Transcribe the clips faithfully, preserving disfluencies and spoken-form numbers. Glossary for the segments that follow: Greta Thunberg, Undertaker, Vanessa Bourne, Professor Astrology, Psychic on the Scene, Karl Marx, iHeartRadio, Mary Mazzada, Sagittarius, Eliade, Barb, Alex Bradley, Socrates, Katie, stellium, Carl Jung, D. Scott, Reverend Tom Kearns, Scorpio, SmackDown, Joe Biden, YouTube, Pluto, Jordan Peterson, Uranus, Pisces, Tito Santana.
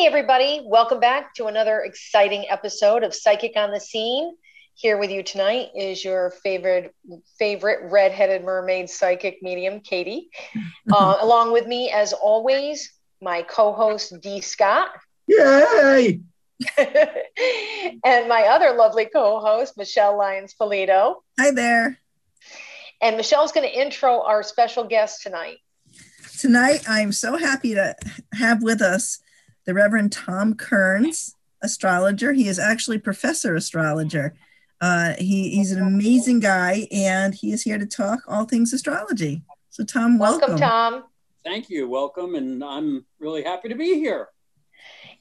Hey, everybody. Welcome back to another exciting episode of Psychic on the Scene. Here with you tonight is your favorite, favorite redheaded mermaid psychic medium, Katie. Uh, along with me, as always, my co-host, D. Scott. Yay! And my other lovely co-host, Michelle Lyons-Polito. Hi there. And Michelle's going to intro our special guest tonight. Tonight, I'm so happy to have with us the Reverend Tom Kearns, astrologer. He is actually Professor Astrologer. Uh, he, he's an amazing guy, and he is here to talk all things astrology. So, Tom, welcome. Welcome, Tom. Thank you. Welcome, and I'm really happy to be here.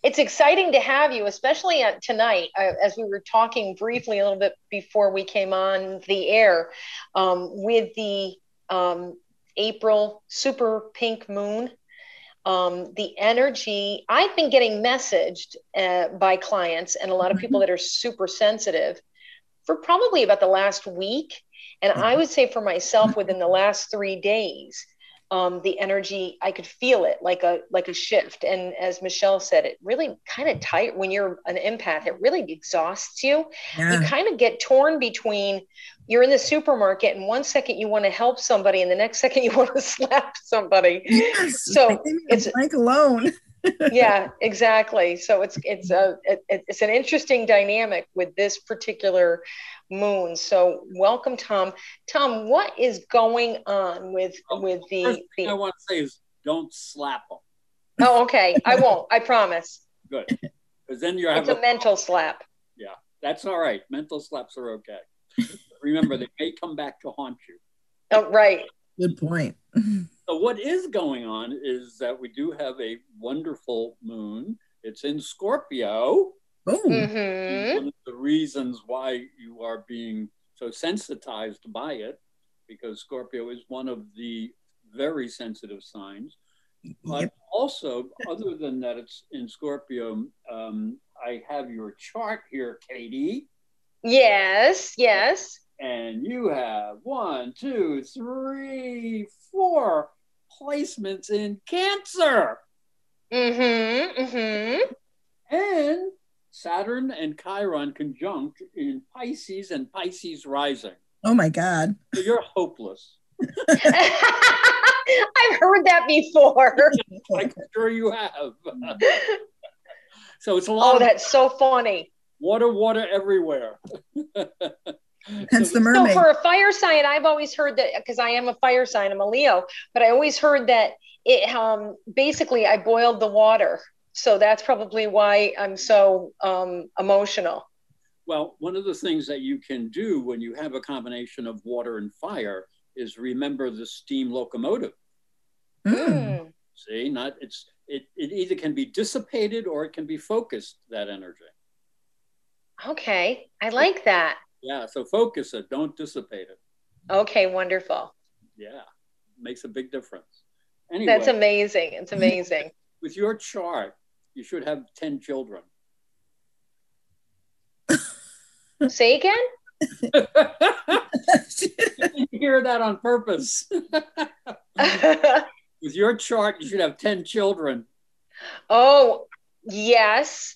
It's exciting to have you, especially tonight, as we were talking briefly a little bit before we came on the air, um, with the um, April super pink moon. Um, the energy, I've been getting messaged uh, by clients and a lot of people that are super sensitive for probably about the last week. And I would say for myself within the last three days, um, the energy, I could feel it like a, like a shift. And as Michelle said, it really kind of tight when you're an empath, it really exhausts you. Yeah. You kind of get torn between you're in the supermarket and one second you want to help somebody and the next second you want to slap somebody. Yes, so it's like alone. Yeah, exactly. So it's, it's a, it, it's an interesting dynamic with this particular moon. So welcome, Tom. Tom, what is going on with, oh, with the, first thing the, I want to say is don't slap them. Oh, okay. I won't. I promise. Good. Because then you're having a, a mental slap. Yeah, that's all right. Mental slaps are okay. Remember, they may come back to haunt you. Oh, right. Good point. So what is going on is that we do have a wonderful moon. It's in Scorpio. Oh. Mm-hmm. One of the reasons why you are being so sensitized by it, because Scorpio is one of the very sensitive signs. But yep. Also, other than that, it's in Scorpio. Um, I have your chart here, Katie. Yes, yes. And you have one, two, three, four placements in Cancer. Mm-hmm, mm-hmm. And Saturn and Chiron conjunct in Pisces and Pisces rising. Oh, my God. So you're hopeless. I've heard that before. I'm sure you have. So it's a lot. Oh, that's so funny. Water, water everywhere. Hence the mermaid. So for a fire sign, I've always heard that, because I am a fire sign, I'm a Leo, but I always heard that it um, basically I boiled the water. So that's probably why I'm so um, emotional. Well, one of the things that you can do when you have a combination of water and fire is remember the steam locomotive. Mm. See, not it's it, it either can be dissipated or it can be focused, that energy. Okay, I like that. Yeah, so focus it, don't dissipate it. Okay, wonderful. Yeah, makes a big difference. Anyway, that's amazing, it's amazing. With your chart, you should have ten children. Say again? I didn't hear that on purpose. With your chart, you should have ten children. Oh, yes.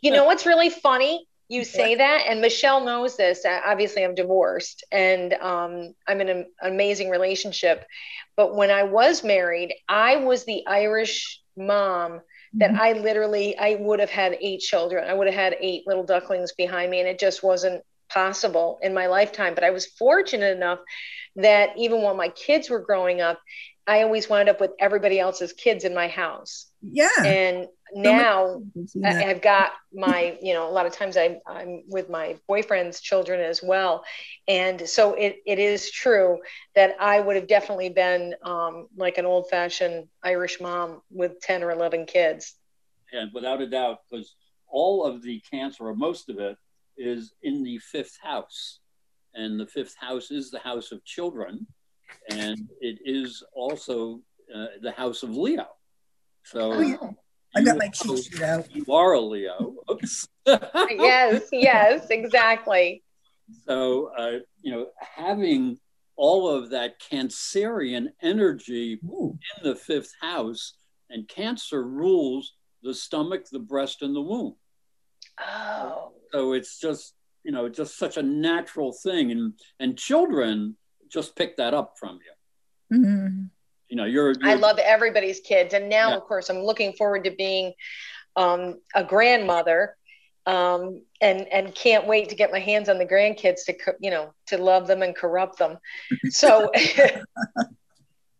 You know what's really funny? You say that, and Michelle knows this. Obviously, I'm divorced, and um, I'm in an amazing relationship. But when I was married, I was the Irish mom that I literally, I would have had eight children. I would have had eight little ducklings behind me, and it just wasn't possible in my lifetime. But I was fortunate enough that even while my kids were growing up, I always wound up with everybody else's kids in my house. Yeah. And now so I, I've got my, you know, a lot of times I, I'm with my boyfriend's children as well. And so it, it is true that I would have definitely been um, like an old fashioned Irish mom with ten or eleven kids. And without a doubt, because all of the Cancer, or most of it, is in the fifth house. And the fifth house is the house of children. And it is also uh, the house of Leo. So oh, yeah. I got my cheat sheet out. You are a Leo. Oops. Yes, yes, exactly. So, uh, you know, having all of that Cancerian energy Ooh. In the fifth house, and Cancer rules the stomach, the breast, and the womb. Oh. So it's just, you know, just such a natural thing. And and children just pick that up from you. Mm-hmm. You know, you're, you're. I love everybody's kids. And now, yeah. of course, I'm looking forward to being um, a grandmother. Um, and, and can't wait to get my hands on the grandkids to, you know, to love them and corrupt them. So,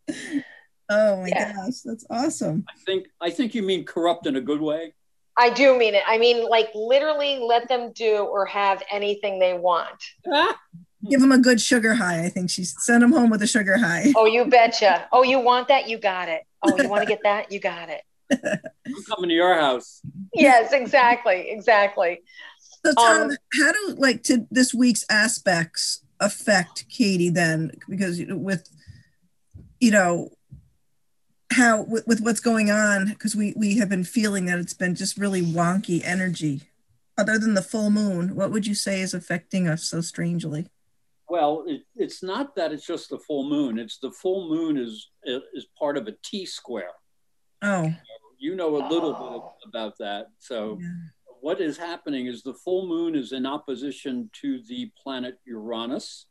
oh my yeah. gosh, that's awesome. I think, I think you mean corrupt in a good way. I do mean it. I mean, like literally let them do or have anything they want. Give them a good sugar high. I think she sent them home with a sugar high. Oh, you betcha. Oh, you want that? You got it. Oh, you want to get that? You got it. I'm coming to your house. Yes, exactly, exactly. So, Tom, um, how do like to this week's aspects affect Katie then? Because with you know how with, with what's going on, because we we have been feeling that it's been just really wonky energy. Other than the full moon, what would you say is affecting us so strangely? Well, it, it's not that it's just the full moon. It's the full moon is is part of a T square. Oh, you know a little oh. bit about that. So yeah. what is happening is the full moon is in opposition to the planet Uranus.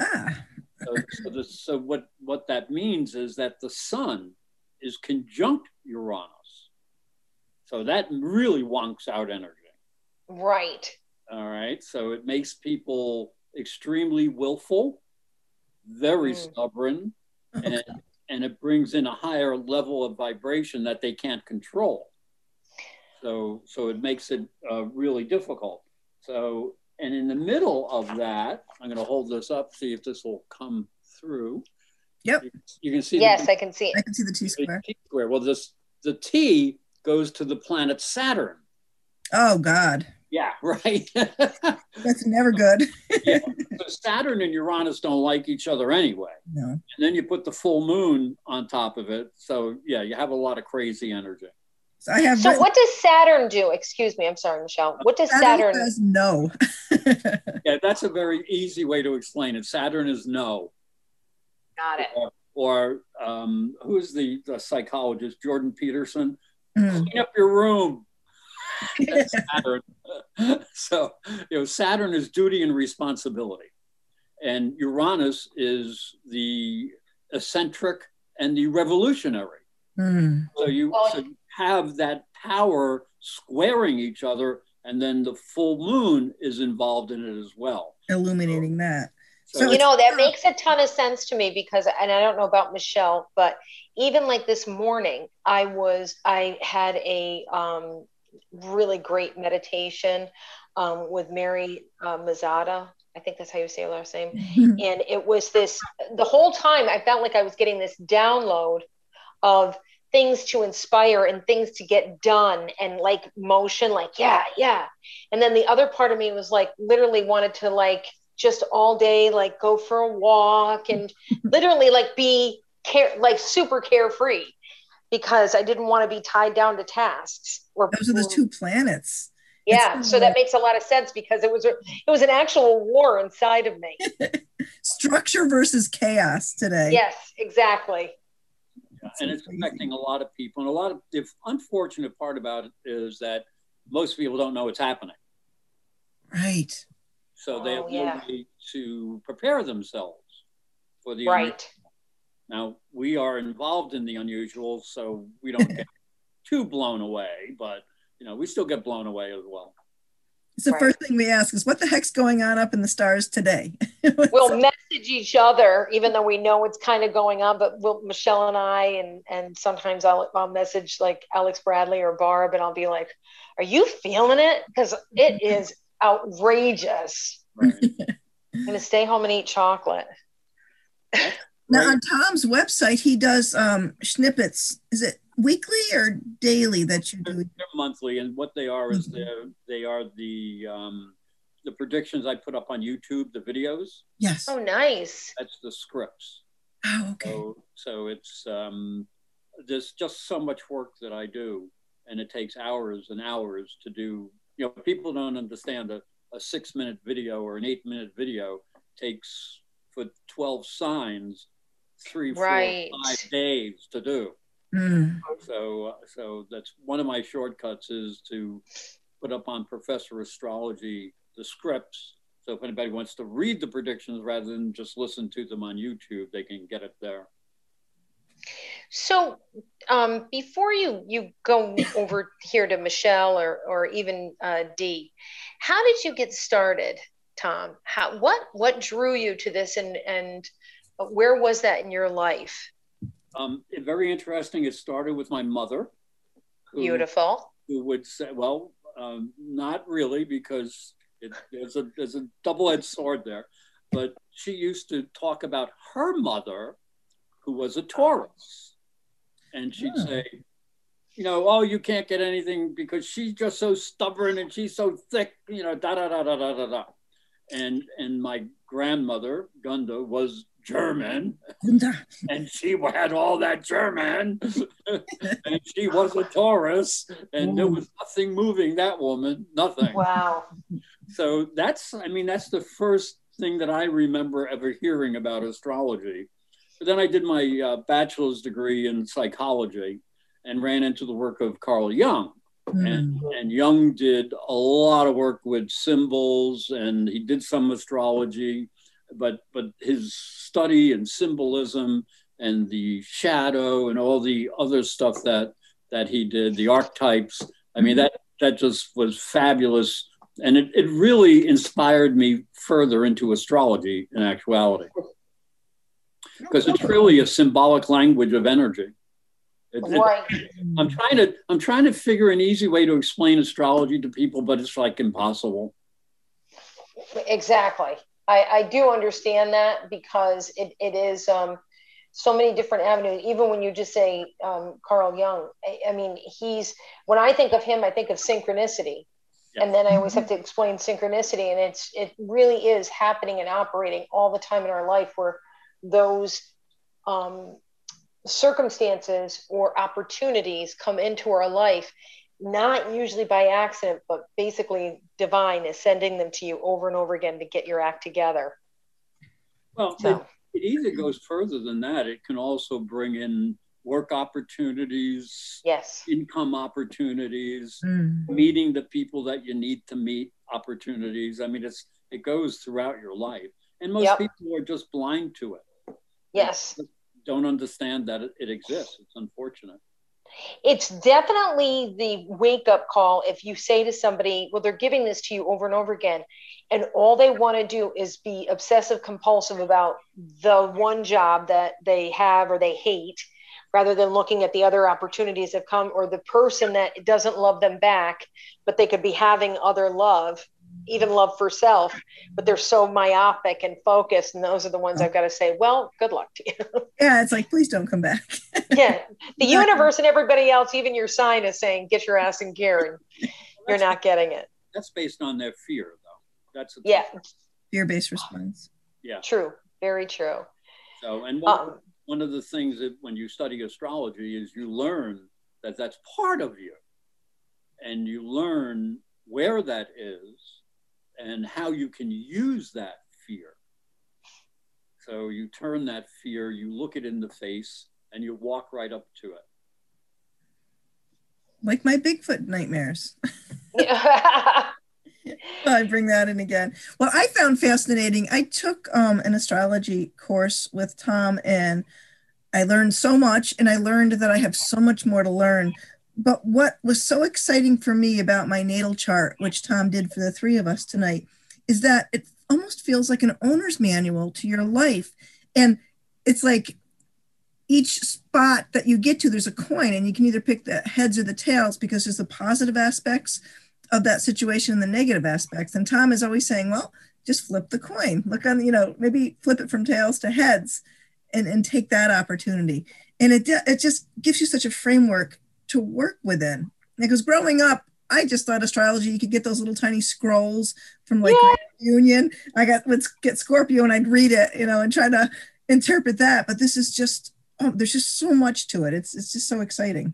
Ah. So, so, the, so what, what that means is that the sun is conjunct Uranus. So that really wonks out energy. Right. All right. So it makes people extremely willful, very mm. stubborn, and okay. and it brings in a higher level of vibration that they can't control. So, so it makes it uh, really difficult. So, and in the middle of that, I'm gonna hold this up, see if this will come through. Yep. You, you can see- Yes, the, I can see it. I can see the T square. The T square. Well, this, the T goes to the planet Saturn. Oh God. Yeah, right. That's never good. yeah. So Saturn and Uranus don't like each other anyway. No. And then you put the full moon on top of it. So yeah, you have a lot of crazy energy. So, I have so written... what does Saturn do? Excuse me, I'm sorry, Michelle. What does Saturn, Saturn... says no. yeah, that's a very easy way to explain it. Saturn is no. Got it. Or, or um, who's the, the psychologist? Jordan Peterson. Mm. Clean up your room. That's Saturn. So, you know, Saturn is duty and responsibility. And Uranus is the eccentric and the revolutionary. Mm. So, you, so you have that power squaring each other. And then the full moon is involved in it as well. Illuminating that. So, you know, that makes a ton of sense to me because, and I don't know about Michelle, but even like this morning, I was, I had a, um, really great meditation um, with Mary uh, Mazzada. I think that's how you say her last name. And it was this, the whole time I felt like I was getting this download of things to inspire and things to get done and like motion, like, yeah, yeah. And then the other part of me was like, literally wanted to like, just all day, like go for a walk and literally like be care, like super carefree. Because I didn't want to be tied down to tasks. Or those are the two planets. Yeah, so that makes a lot of sense because it was a, it was an actual war inside of me. Structure versus chaos today. Yes, exactly. That's and it's crazy. Affecting a lot of people. And a lot of the unfortunate part about it is that most people don't know what's happening. Right. So they oh, have yeah. no way to prepare themselves for the right. American. Now, we are involved in the unusual, so we don't get too blown away, but, you know, we still get blown away as well. It's the right. first thing we ask is, what the heck's going on up in the stars today? We'll up? message each other, even though we know it's kind of going on, but we'll, Michelle and I, and and sometimes I'll, I'll message like Alex Bradley or Barb, and I'll be like, are you feeling it? Because it is outrageous. Right. I'm going to stay home and eat chocolate. Now on Tom's website, he does um, snippets. Is it weekly or daily that you do? They're monthly, and what they are is mm-hmm. they are the um, the predictions I put up on YouTube, the videos. Yes. Oh, nice. That's the scripts. Oh, okay. So, so it's um, there's just so much work that I do, and it takes hours and hours to do. You know, people don't understand a, a six minute video or an eight minute video takes for twelve signs. three, right. four, five days to do. Mm. So, so that's one of my shortcuts, is to put up on Professor Astrology the scripts. So if anybody wants to read the predictions rather than just listen to them on YouTube, they can get it there. So um, before you, you go over here to Michelle or, or even uh, Dee, how did you get started, Tom? How, what, what drew you to this, and, and where was that in your life? Um, very interesting. It started with my mother. Who, Beautiful. Who would say, well, um, not really, because it, there's a, there's a double-edged sword there. But she used to talk about her mother, who was a Taurus. And she'd yeah. say, you know, oh, you can't get anything because she's just so stubborn and she's so thick, you know, da da da da da da da. And, and my grandmother, Gunda, was German, and she had all that German, and she was a Taurus, and Ooh. there was nothing moving that woman, nothing. Wow. So that's, I mean, that's the first thing that I remember ever hearing about astrology. But then I did my uh, bachelor's degree in psychology and ran into the work of Carl Jung. Mm. And, and Jung did a lot of work with symbols, and he did some astrology, but but his study and symbolism and the shadow and all the other stuff that that he did, the archetypes, I mean, that, that just was fabulous. And it, it really inspired me further into astrology in actuality. Because it's really a symbolic language of energy. It, right. it, I'm trying to I'm trying to figure an easy way to explain astrology to people, but it's like impossible. Exactly. I, I do understand that, because it, it is um, so many different avenues. Even when you just say um, Carl Jung, I, I mean, he's, when I think of him, I think of synchronicity. Yeah. And then I always have to explain synchronicity. And it's, it really is happening and operating all the time in our life, where those um, circumstances or opportunities come into our life, not usually by accident, but basically divine is sending them to you over and over again to get your act together. Well, so. it, it either goes further than that. It can also bring in work opportunities, yes, income opportunities, mm. meeting the people that you need to meet opportunities. I mean, it's, it goes throughout your life. And most yep. people are just blind to it. Yes. They don't understand that it exists. It's unfortunate. It's definitely the wake-up call if you say to somebody, well, they're giving this to you over and over again, and all they want to do is be obsessive-compulsive about the one job that they have or they hate, rather than looking at the other opportunities that come, or the person that doesn't love them back, but they could be having other love, even love for self, but they're so myopic and focused. And those are the ones I've got to say, well, good luck to you. Yeah. It's like, please don't come back. Yeah. The universe and everybody else, even your sign, is saying, get your ass in gear, and you're not getting it. That's based on their fear, though. That's a yeah. fear-based response. Yeah. True. Very true. So, and one, um, one of the things that when you study astrology is you learn that that's part of you, and you learn where that is, and how you can use that fear. So you turn that fear, you look it in the face, and you walk right up to it. Like my Bigfoot nightmares. I bring that in again. Well, I found fascinating. I took um, an astrology course with Tom, and I learned so much, and I learned that I have so much more to learn. But what was so exciting for me about my natal chart, which Tom did for the three of us tonight, is that it almost feels like an owner's manual to your life. And it's like each spot that you get to, there's a coin, and you can either pick the heads or the tails, because there's the positive aspects of that situation and the negative aspects. And Tom is always saying, well, just flip the coin. Look on, you know, maybe flip it from tails to heads, and, and take that opportunity. And it, it just gives you such a framework to work within. Because growing up, I just thought astrology, you could get those little tiny scrolls from like yeah. Union. I got, let's get Scorpio, and I'd read it, you know, and try to interpret that. But this is just, oh, there's just so much to it. It's, it's just so exciting.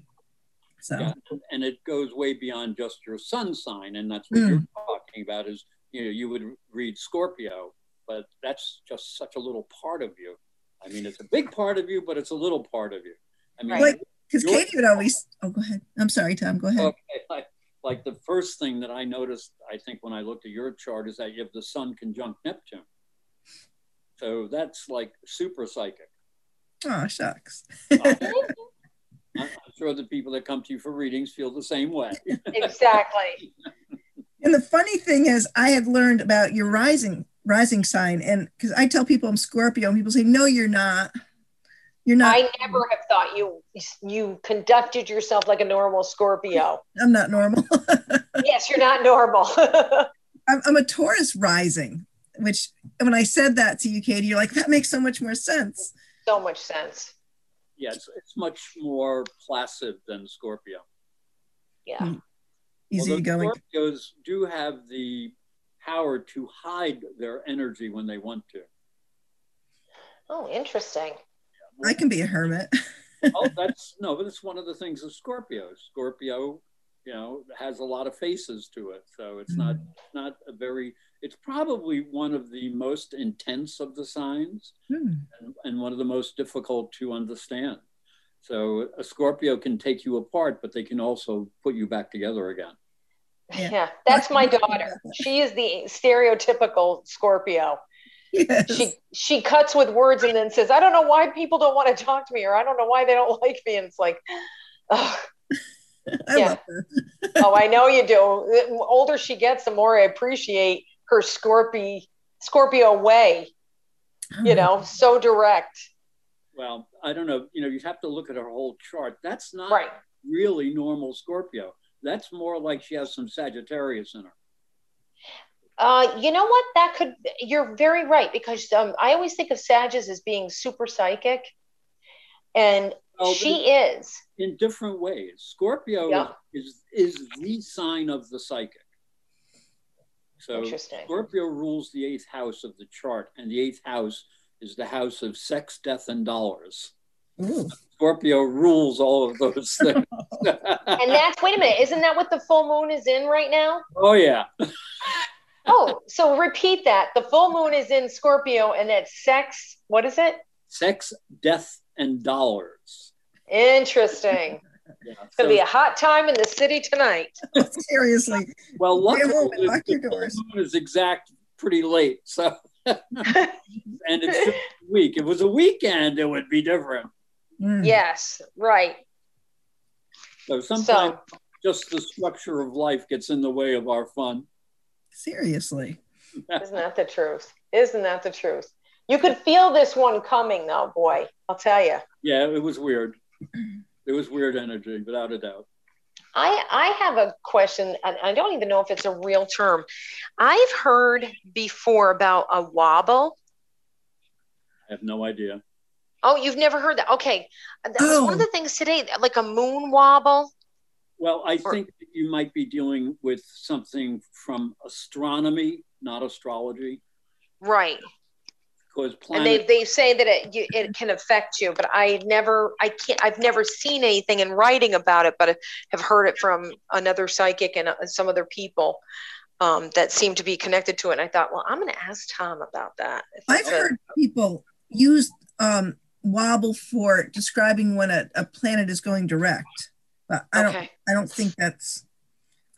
So, yeah. And it goes way beyond just your sun sign. And that's what mm. you're talking about is, you know, you would read Scorpio, but that's just such a little part of you. I mean, it's a big part of you, but it's a little part of you. I mean, right. like, Because Katie would always, oh, go ahead. I'm sorry, Tom, go ahead. Okay, I, like the first thing that I noticed, I think, when I looked at your chart is that you have the sun conjunct Neptune. So that's like super psychic. Oh, shucks. I'm, I'm sure the people that come to you for readings feel the same way. Exactly. And the funny thing is, I had learned about your rising rising sign. And because I tell people I'm Scorpio, and people say, no, you're not. You're not. I never have thought you you conducted yourself like a normal Scorpio. I'm not normal. Yes, you're not normal. I'm, I'm a Taurus rising, which when I said that to you, Katie, you're like, that makes so much more sense. So much sense. Yeah, it's, it's much more placid than Scorpio. Yeah. Hmm. Easy going. Scorpios do have the power to hide their energy when they want to. Oh, interesting. I can be a hermit. Oh, that's no, but it's one of the things of Scorpio. Scorpio, you know, has a lot of faces to it. So it's mm-hmm. not not a very, it's probably one of the most intense of the signs mm. and, and one of the most difficult to understand. So a Scorpio can take you apart, but they can also put you back together again. Yeah, yeah. That's my daughter. She is the stereotypical Scorpio. Yes. She she cuts with words and then says, I don't know why people don't want to talk to me, or I don't know why they don't like me. And it's like, oh, I yeah. love her. Oh, I know you do. The older she gets, the more I appreciate her Scorpio, Scorpio way, oh. you know, so direct. Well, I don't know. You know, you have to look at her whole chart. That's not right. really normal Scorpio. That's more like she has some Sagittarius in her. Uh, you know what, that could, you're very right, because um, I always think of Sagittarius as being super psychic, and oh, she is. In different ways. Scorpio yeah. is, is the sign of the psychic. So Scorpio rules the eighth house of the chart, and the eighth house is the house of sex, death, and dollars. Ooh. Scorpio rules all of those things. And that's, wait a minute, isn't that what the full moon is in right now? Oh, yeah. Oh, so repeat that. The full moon is in Scorpio, and that's sex. What is it? Sex, death, and dollars. Interesting. Yeah, it's so, going to be a hot time in the city tonight. Seriously. Well, luckily, the, the full moon is exact pretty late. So, and it's just a week. If it was a weekend, it would be different. Mm. Yes, right. So sometimes so, just the structure of life gets in the way of our fun. Seriously. Isn't that the truth? Isn't that the truth? You could feel this one coming though, boy. I'll tell you. Yeah, it was weird. It was weird energy, without a doubt. I, I have a question. I, I don't even know if it's a real term. I've heard before about a wobble. I have no idea. Oh, you've never heard that? Okay. That was oh. one of the things today, like a moon wobble. Well, I think that you might be dealing with something from astronomy, not astrology. Right. Because planet- and they, they say that it it can affect you, but I never, I can't, I've never seen anything in writing about it, but I have heard it from another psychic and some other people um, that seem to be connected to it. And I thought, well, I'm going to ask Tom about that. I've a- heard people use um, wobble for describing when a, a planet is going direct. But I don't. Okay. I don't think that's.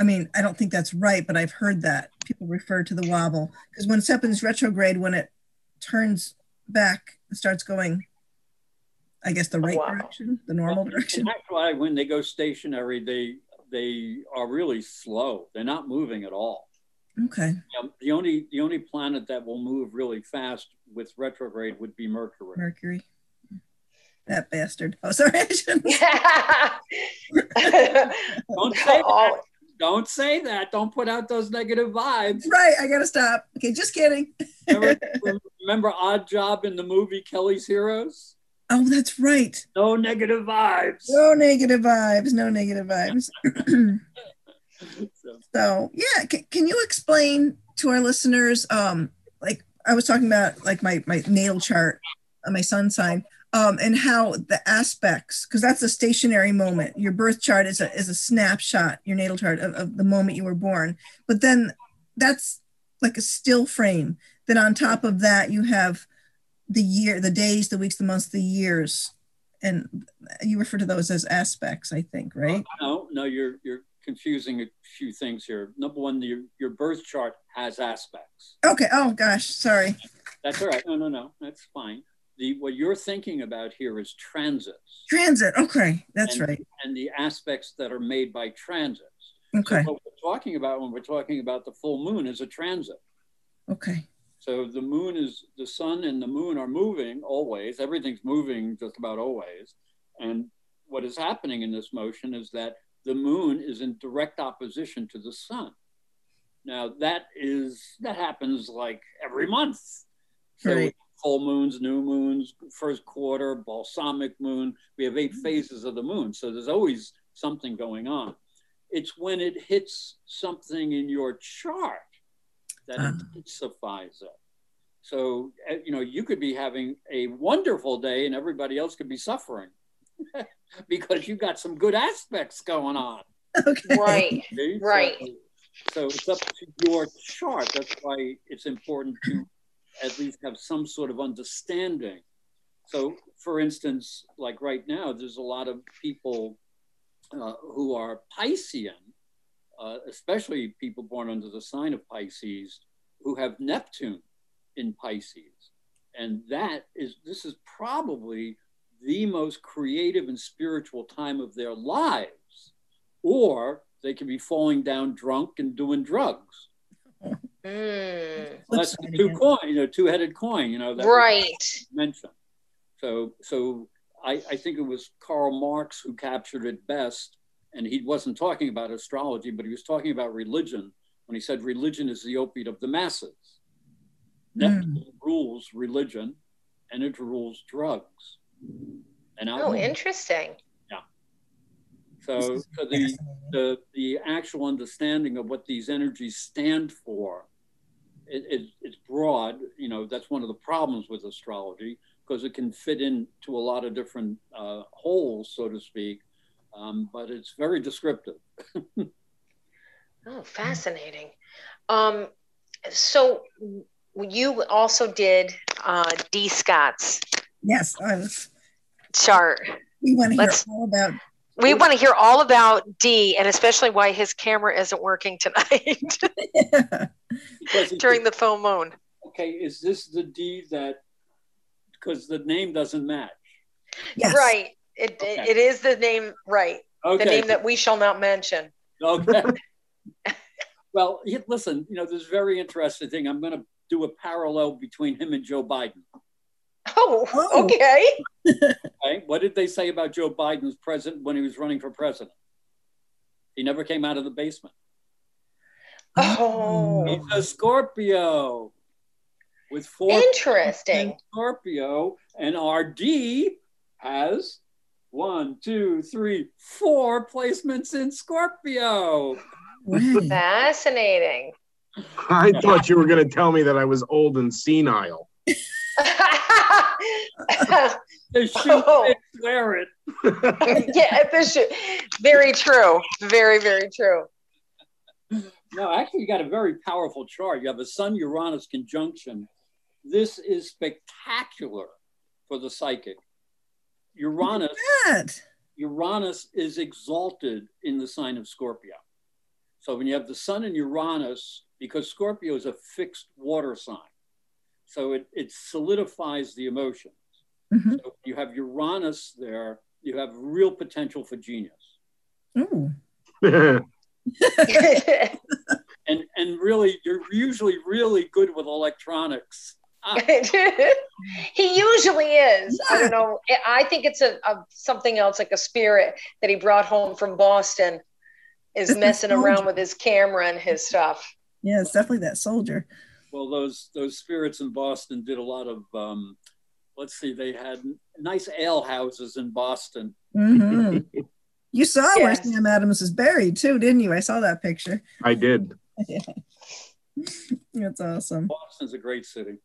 I mean, I don't think that's right. But I've heard that people refer to the wobble because when it happens retrograde, when it turns back, it starts going. I guess the right wow. direction, the normal well, direction. That's why when they go stationary, they they are really slow. They're not moving at all. Okay. You know, the only the only planet that will move really fast with retrograde would be Mercury. Mercury. That bastard. Oh, sorry. I shouldn't. Don't say that. Don't say that. Don't put out those negative vibes. Right. I got to stop. Okay. Just kidding. remember, remember Odd Job in the movie Kelly's Heroes? Oh, that's right. No negative vibes. No negative vibes. No negative vibes. so, so, yeah. C- can you explain to our listeners, um, like I was talking about, like my, my natal chart, uh, my sun sign. Um, and how the aspects, because that's a stationary moment. Your birth chart is a is a snapshot, your natal chart of, of the moment you were born. But then that's like a still frame. Then on top of that, you have the year, the days, the weeks, the months, the years. and you refer to those as aspects, I think, right? No, no, you're you're confusing a few things here. Number one, your your birth chart has aspects. Okay. Oh gosh, sorry. That's all right. No, no, no. That's fine. The what you're thinking about here is transits. Transit. Okay, that's and, right. And the aspects that are made by transits. Okay. So what we're talking about when we're talking about the full moon is a transit. Okay. So the moon is, the sun and the moon are moving always. Everything's moving just about always. And what is happening in this motion is that the moon is in direct opposition to the sun. Now that is, that happens like every month. So right. Full moons, new moons, first quarter, balsamic moon. We have eight phases of the moon. So there's always something going on. It's when it hits something in your chart that uh-huh. intensifies it. So, you know, you could be having a wonderful day and everybody else could be suffering because you've got some good aspects going on. Okay. Right, okay. right. So, so it's up to your chart. That's why it's important to at least have some sort of understanding. So, for instance, like right now, there's a lot of people uh, who are Piscean, Uh, especially people born under the sign of Pisces who have Neptune in Pisces. And that is, this is probably the most creative and spiritual time of their lives, or they could be falling down drunk and doing drugs. Mm. So that's the two coin, you know, two-headed coin, you know, that right. mentioned. So, so I, I think it was Karl Marx who captured it best. And he wasn't talking about astrology, but he was talking about religion when he said religion is the opiate of the masses. Neptune mm. rules religion and it rules drugs. And oh, alcohol. Interesting. Yeah. So, so the, the the actual understanding of what these energies stand for, it, it, it's broad. You know, that's one of the problems with astrology because it can fit into a lot of different uh, holes, so to speak. Um, but it's very descriptive. Oh, fascinating. Um, so you also did uh, D. Scott's. Yes, I was. Chart. We want to hear Let's, all about. We want to hear all about D, and especially why his camera isn't working tonight yeah. during the full moon. Okay, is this the D that? Because the name doesn't match. Yes. Right. It, okay. it is the name, right. Okay. The name that we shall not mention. Okay. Well, listen, you know, this is a very interesting thing. I'm going to do a parallel between him and Joe Biden. Oh, oh. Okay. Okay. What did they say about Joe Biden's president when he was running for president? He never came out of the basement. Oh. He's a Scorpio. With four. Interesting. Scorpio and R D has one, two, three, four placements in Scorpio. Fascinating. I thought you were going to tell me that I was old and senile. The shoe oh. fits, wear it. Yeah, the shoe. Very true. Very, very true. No, actually, you got a very powerful chart. You have a Sun-Uranus conjunction. This is spectacular for the psychic. Uranus, Uranus is exalted in the sign of Scorpio. So when you have the sun and Uranus, because Scorpio is a fixed water sign, so it, it solidifies the emotions. Mm-hmm. So you have Uranus there, you have real potential for genius. Mm. and, and really, you're usually really good with electronics. Ah. He usually is. I don't know. I think it's a, a something else, like a spirit that he brought home from Boston is it's messing around with his camera and his stuff. Yeah, it's definitely that soldier. Well, those those spirits in Boston did a lot of. Um, let's see, they had nice ale houses in Boston. Mm-hmm. You saw yeah. where Sam Adams is buried too, didn't you? I saw that picture. I did. Yeah. That's awesome. Boston's a great city.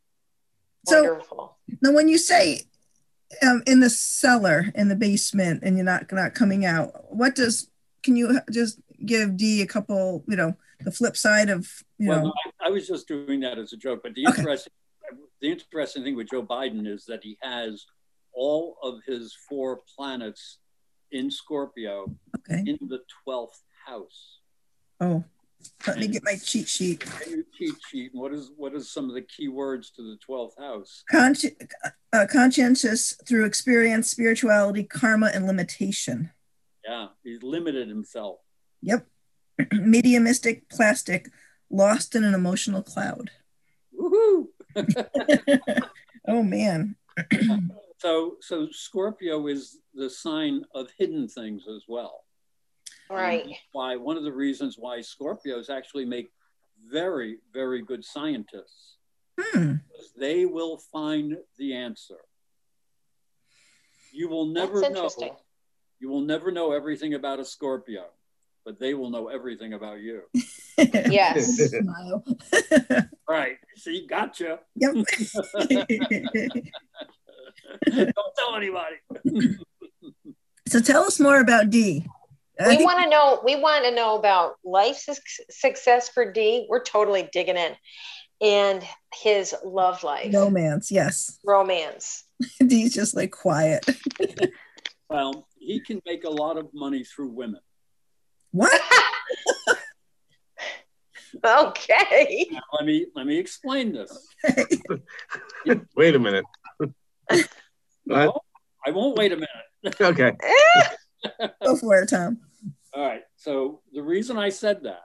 So wonderful. Now when you say um, in the cellar, in the basement, and you're not not coming out, what does, can you just give D a couple, you know, the flip side of, you well, know. I, I was just doing that as a joke, but the, okay. interesting, the interesting thing with Joe Biden is that he has all of his four planets in Scorpio okay. in the twelfth house. Oh, let me get my cheat sheet. Your cheat sheet. What is what is some of the key words to the twelfth house? Consci uh, conscientious through experience, spirituality, karma, and limitation. Yeah, he limited himself. Yep. Mediumistic, plastic, lost in an emotional cloud. Woohoo! Oh man. so so Scorpio is the sign of hidden things as well. Right. Um, why one of the reasons why Scorpios actually make very, very good scientists. Hmm. Because they will find the answer. You will never That's interesting. know you will never know everything about a Scorpio, but they will know everything about you. Yes. Right. See, gotcha. Yep. Don't tell anybody. So tell us more about D. We want to know, we want to know about life su success for D. We're totally digging in. And his love life. Romance, yes. Romance. D's just like quiet. Well, he can make a lot of money through women. What? Okay. Now, let me let me explain this. Okay. Wait a minute. No, I won't wait a minute. Okay. Go for it, Tom. All right. So the reason I said that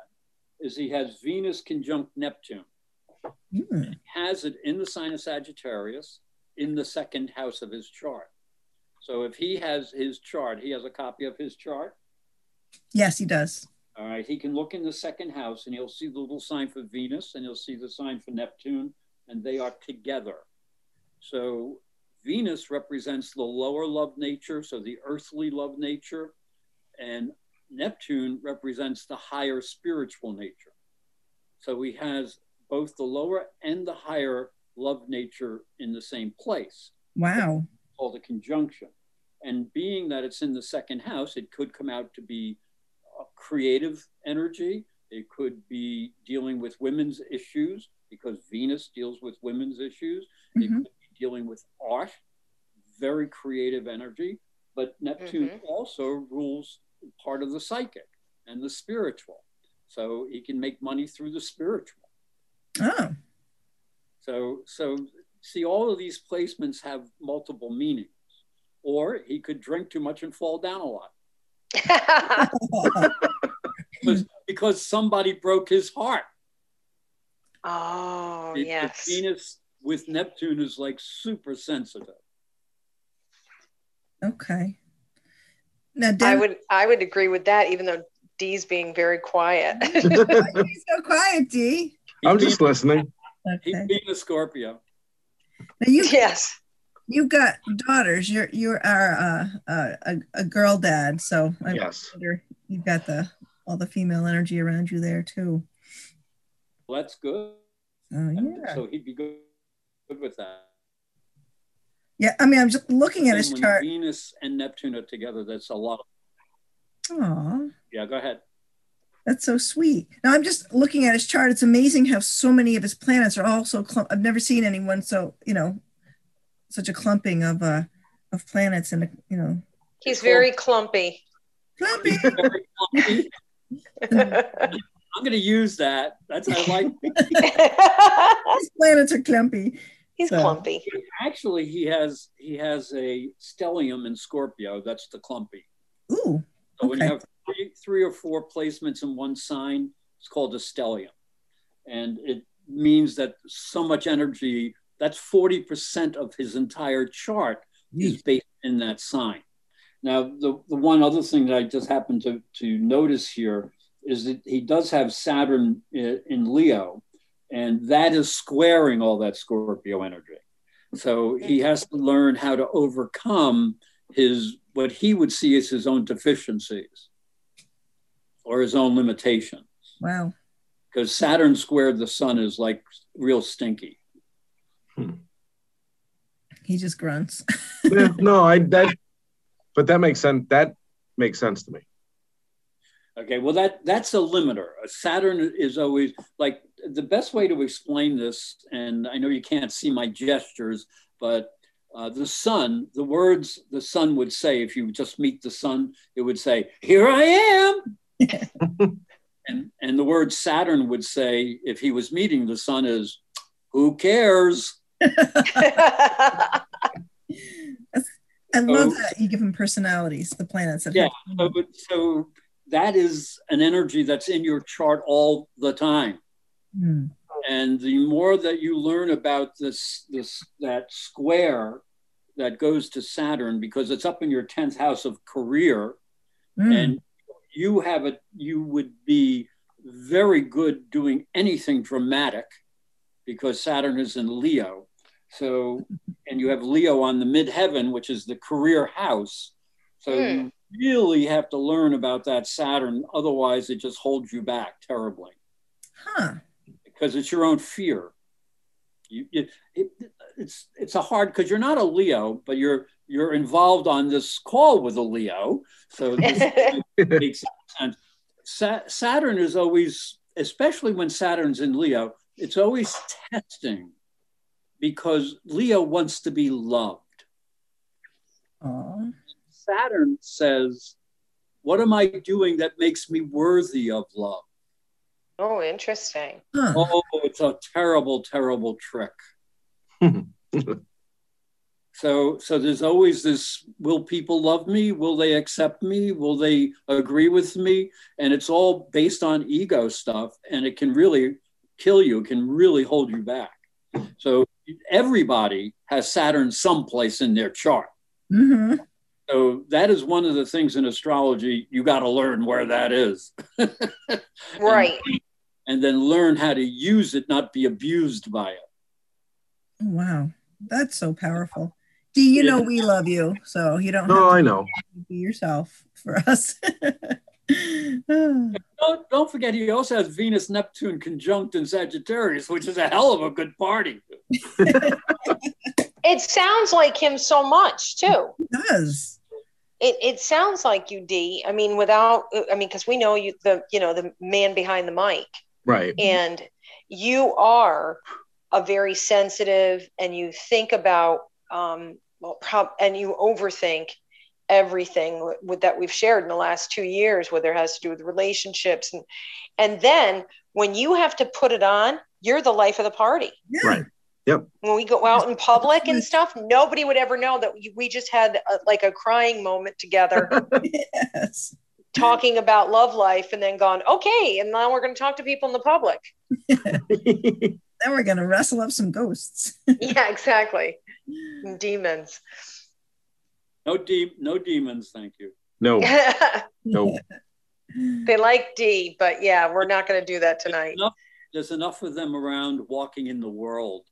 is he has Venus conjunct Neptune. Mm. He has it in the sign of Sagittarius in the second house of his chart. So if he has his chart, he has a copy of his chart. Yes, he does. All right. He can look in the second house and he'll see the little sign for Venus and he'll see the sign for Neptune, and they are together. So Venus represents the lower love nature, so the earthly love nature, and Neptune represents the higher spiritual nature. So he has both the lower and the higher love nature in the same place. Wow. It's called a conjunction. And being that it's in the second house, it could come out to be creative energy. It could be dealing with women's issues because Venus deals with women's issues. Mm-hmm. It could be dealing with art, very creative energy. But Neptune mm-hmm. also rules part of the psychic and the spiritual. So he can make money through the spiritual. Oh. So, so see, all of these placements have multiple meanings. Or he could drink too much and fall down a lot. because, because somebody broke his heart. Oh, it, yes. Venus with Neptune is like super sensitive. Okay. Now, Dan, I would I would agree with that, even though D's being very quiet. He's so quiet, D. I'm just listening. He's being a Scorpio. Now you yes. You've got daughters. You're you are uh, uh, a a girl dad, so I yes. wonder, you've got the all the female energy around you there too. Well, that's good. Oh, yeah. So he'd be good with that. Yeah, I mean, I'm just looking at his chart. Venus and Neptune are together. That's a lot. Aw. Yeah, go ahead. That's so sweet. Now I'm just looking at his chart. It's amazing how so many of his planets are all so clumped. I've never seen anyone so you know. Such a clumping of uh of planets, and you know he's very clumpy. Clumpy. Very clumpy. I'm gonna use that. That's I like. His planets are clumpy. He's so. clumpy. Actually, he has he has a stellium in Scorpio. That's the clumpy. Ooh. So okay. when you have three, three or four placements in one sign, it's called a stellium, and it means that so much energy. That's forty percent of his entire chart is based in that sign. Now, the, the one other thing that I just happened to, to notice here is that he does have Saturn in Leo, and that is squaring all that Scorpio energy. So he has to learn how to overcome his, what he would see as his own deficiencies or his own limitations. Wow. Because Saturn squared the sun is like real stinky. Hmm. He just grunts. yeah, no, I that, but that makes sense. That makes sense to me. Okay, well that that's a limiter. Saturn is always like the best way to explain this. And I know you can't see my gestures, but uh, the sun, the words the sun would say, if you just meet the sun, it would say, "Here I am." and, and the word Saturn would say, if he was meeting the sun, is, "Who cares?" I love so, that you give them personalities, the planets. That yeah, so, so that is an energy that's in your chart all the time. Mm. And the more that you learn about this, this that square that goes to Saturn, because it's up in your tenth house of career, mm. and you have a, you would be very good doing anything dramatic, because Saturn is in Leo. So, and you have Leo on the midheaven, which is the career house. So mm. you really have to learn about that Saturn. Otherwise, it just holds you back terribly. Huh. Because it's your own fear. You, it, it, it's it's a hard, because you're not a Leo, but you're you're involved on this call with a Leo. So this makes sense. Sa- Saturn is always, especially when Saturn's in Leo, it's always testing. Because Leo wants to be loved. Aww. Saturn says, what am I doing that makes me worthy of love? Oh, interesting. Huh. Oh, it's a terrible, terrible trick. so, so there's always this, will people love me? Will they accept me? Will they agree with me? And it's all based on ego stuff, and it can really kill you. It can really hold you back. So everybody has Saturn someplace in their chart. Mm-hmm. So that is one of the things in astrology, you got to learn where that is. Right. And, and then learn how to use it, not be abused by it. Wow. That's so powerful. D, you yeah. know we love you, so you don't no, have to I know. be yourself for us. Don't, don't forget, he also has Venus, Neptune conjunct in Sagittarius, which is a hell of a good party. It sounds like him so much, too. It does. It, it sounds like you, D. I mean, without, I mean, because we know you, the, you know, the man behind the mic. Right. And you are a very sensitive, and you think about, um, well, prob- and you overthink everything with, that we've shared in the last two years, whether it has to do with relationships. And, and then when you have to put it on, you're the life of the party. Yeah. Right. Yep. When we go out in public and stuff, nobody would ever know that we just had a, like a crying moment together. Yes. Talking about love life, and then gone, okay, and now we're going to talk to people in the public. Then we're going to wrestle up some ghosts. Yeah, exactly. Demons. No de- no demons, thank you. No. No. They like D, but yeah, we're not going to do that tonight. There's enough, there's enough of them around walking in the world.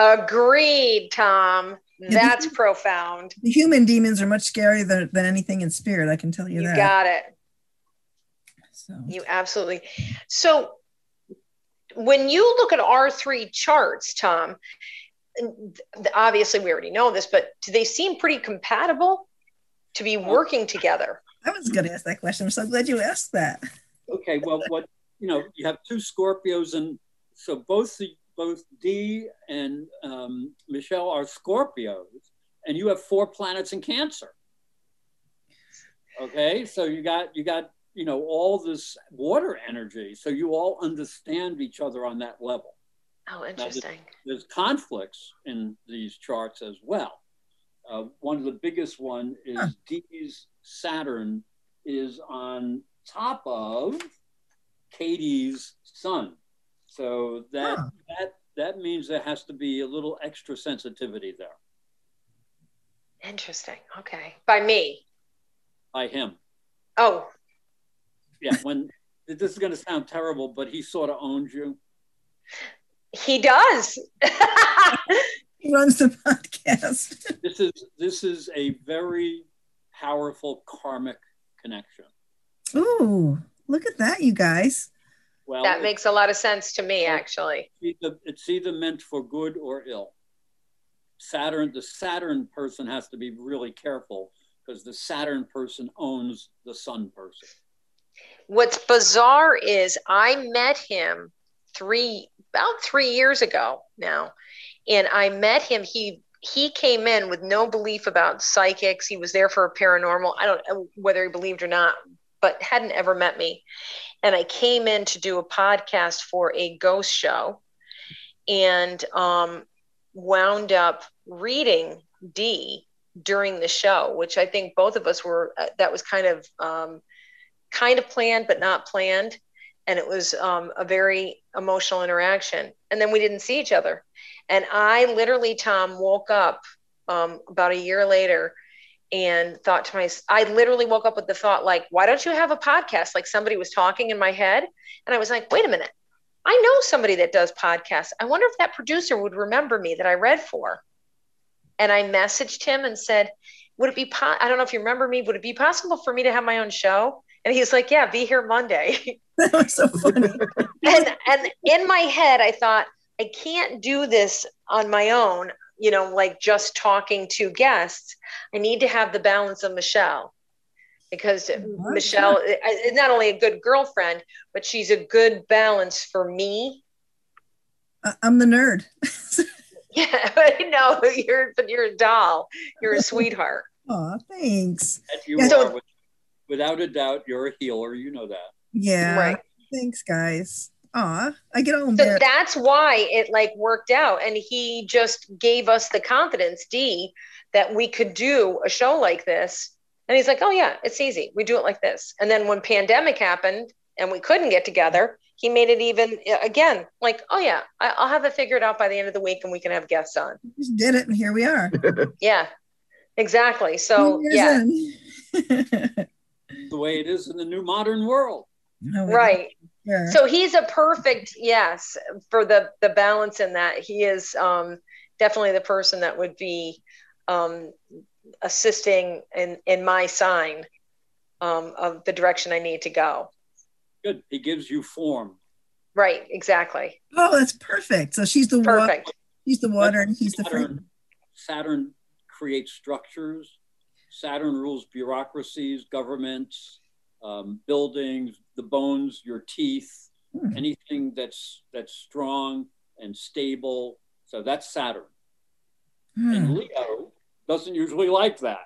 Agreed, Tom. That's the, profound. The human demons are much scarier than, than anything in spirit, I can tell you, you that. You got it. So. You absolutely. So when you look at our three charts, Tom, obviously we already know this, but do they seem pretty compatible to be working together? I was going to ask that question. I'm so glad you asked that. Okay, well, what you know, you have two Scorpios, and so both the, both Dee and um, Michelle are Scorpios, and you have four planets in Cancer. Okay, so you got you got you know all this water energy, so you all understand each other on that level. Oh, interesting. Now, there's, there's conflicts in these charts as well. Uh, one of the biggest one is huh. D's Saturn is on top of Katie's Sun. So that, huh. that, that means there has to be a little extra sensitivity there. Interesting. Okay. By me? By him. Oh. Yeah. When this is going to sound terrible, but he sort of owned you. He does. He runs the podcast. This is this is a very powerful karmic connection. Ooh, look at that, you guys. Well, that makes a lot of sense to me, actually. It's either, it's either meant for good or ill. Saturn, the Saturn person has to be really careful, because the Saturn person owns the Sun person. What's bizarre is I met him three about three years ago now, and I met him. He he came in with no belief about psychics. He was there for a paranormal. I don't know whether he believed or not, but hadn't ever met me. And I came in to do a podcast for a ghost show and um, wound up reading D during the show, which I think both of us were, uh, that was kind of, um, kind of planned, but not planned. And it was um, a very emotional interaction. And then we didn't see each other. And I literally, Tom, woke up um, about a year later and thought to myself, I literally woke up with the thought, like, why don't you have a podcast? Like somebody was talking in my head. And I was like, wait a minute. I know somebody that does podcasts. I wonder if that producer would remember me that I read for. And I messaged him and said, would it be, po- I don't know if you remember me, would it be possible for me to have my own show? And he's like, yeah, be here Monday. That was so funny. and, and in my head, I thought, I can't do this on my own, you know, like just talking to guests. I need to have the balance of Michelle, because what? Michelle is not only a good girlfriend, but she's a good balance for me. I'm the nerd. Yeah, but no, you're but you're a doll. You're a sweetheart. Oh, thanks. And you so, are, without a doubt, you're a healer. You know that. Yeah. Right. Thanks, guys. Aw, I get all. So there. That's why it like worked out, and he just gave us the confidence, D, that we could do a show like this. And he's like, "Oh yeah, it's easy. We do it like this." And then when pandemic happened and we couldn't get together, he made it even again like, "Oh yeah, I, I'll have it figured out by the end of the week, and we can have guests on." We just did it, and here we are. Yeah, exactly. So yeah, the way it is in the new modern world, no, right? Sure. So he's a perfect yes for the the balance in that. He is um, definitely the person that would be um, assisting in, in my sign um, of the direction I need to go. Good. He gives you form. Right. Exactly. Oh, that's perfect. So she's the perfect. Water, he's the water, that's and he's Saturn, the fruit. Saturn creates structures. Saturn rules bureaucracies, governments, um, buildings. The bones, your teeth, hmm. anything that's that's strong and stable. So that's Saturn. Hmm. And Leo doesn't usually like that.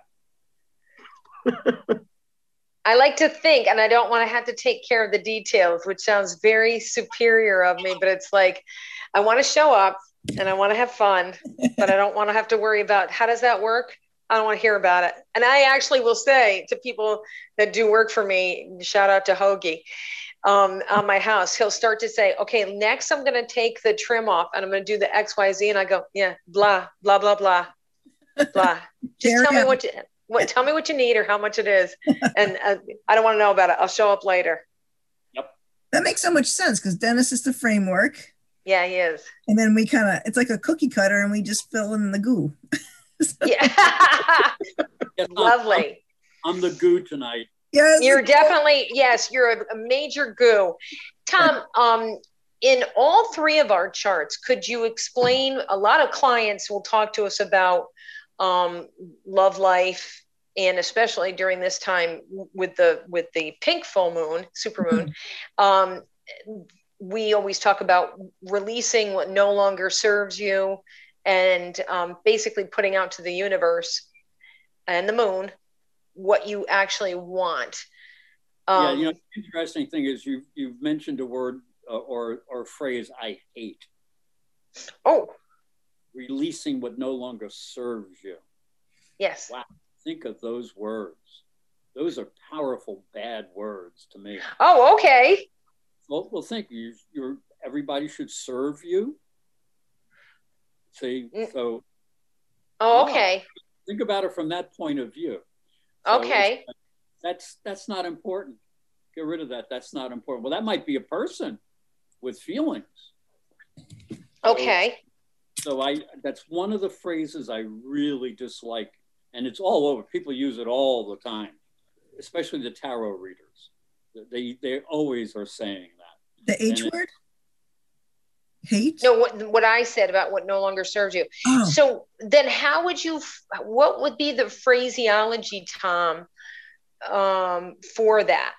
I like to think, and I don't want to have to take care of the details, which sounds very superior of me, but it's like, I want to show up and I want to have fun, but I don't want to have to worry about how does that work? I don't want to hear about it. And I actually will say to people that do work for me, shout out to Hoagie um, on my house, he'll start to say, okay, next I'm going to take the trim off and I'm going to do the X Y Z. And I go, yeah, blah, blah, blah, blah, blah. Just tell me what you, what, tell me what you need or how much it is. And uh, I don't want to know about it. I'll show up later. Yep. That makes so much sense because Dennis is the framework. Yeah, he is. And then we kind of, it's like a cookie cutter and we just fill in the goo. Yeah. Yes, lovely. I'm, I'm the goo tonight. Yes, you're definitely yes. You're a, a major goo, Tom. Um, in all three of our charts, could you explain? A lot of clients will talk to us about um, love life, and especially during this time with the with the pink full moon, supermoon. um, we always talk about releasing what no longer serves you. And um, basically putting out to the universe and the moon what you actually want. Um, yeah, you know, the interesting thing is you've, you've mentioned a word uh, or, or phrase, I hate. Oh. Releasing what no longer serves you. Yes. Wow, think of those words. Those are powerful, bad words to me. Oh, okay. Well, well think, you, you're, everybody should serve you. See, so. Oh, okay. Wow. Think about it from that point of view. So okay. That's that's not important. Get rid of that. That's not important. Well, that might be a person with feelings. Okay. So, so I that's one of the phrases I really dislike, and it's all over. People use it all the time, especially the tarot readers. They they always are saying that. The H and word? It, hate? No, what, what I said about what no longer serves you. Oh. So then how would you, what would be the phraseology, Tom, um, for that?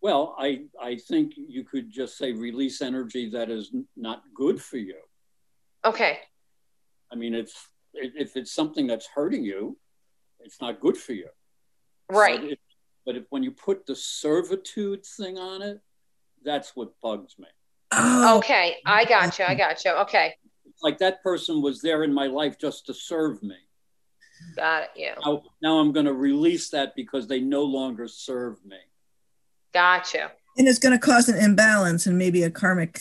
Well, I, I think you could just say release energy that is not good for you. Okay. I mean, it's if it's something that's hurting you, it's not good for you. Right. But if, but if when you put the servitude thing on it, that's what bugs me. Okay. I got you. I got you. Okay. Like that person was there in my life just to serve me. Got it. Yeah. Now, now I'm going to release that because they no longer serve me. Gotcha. And it's going to cause an imbalance and maybe a karmic.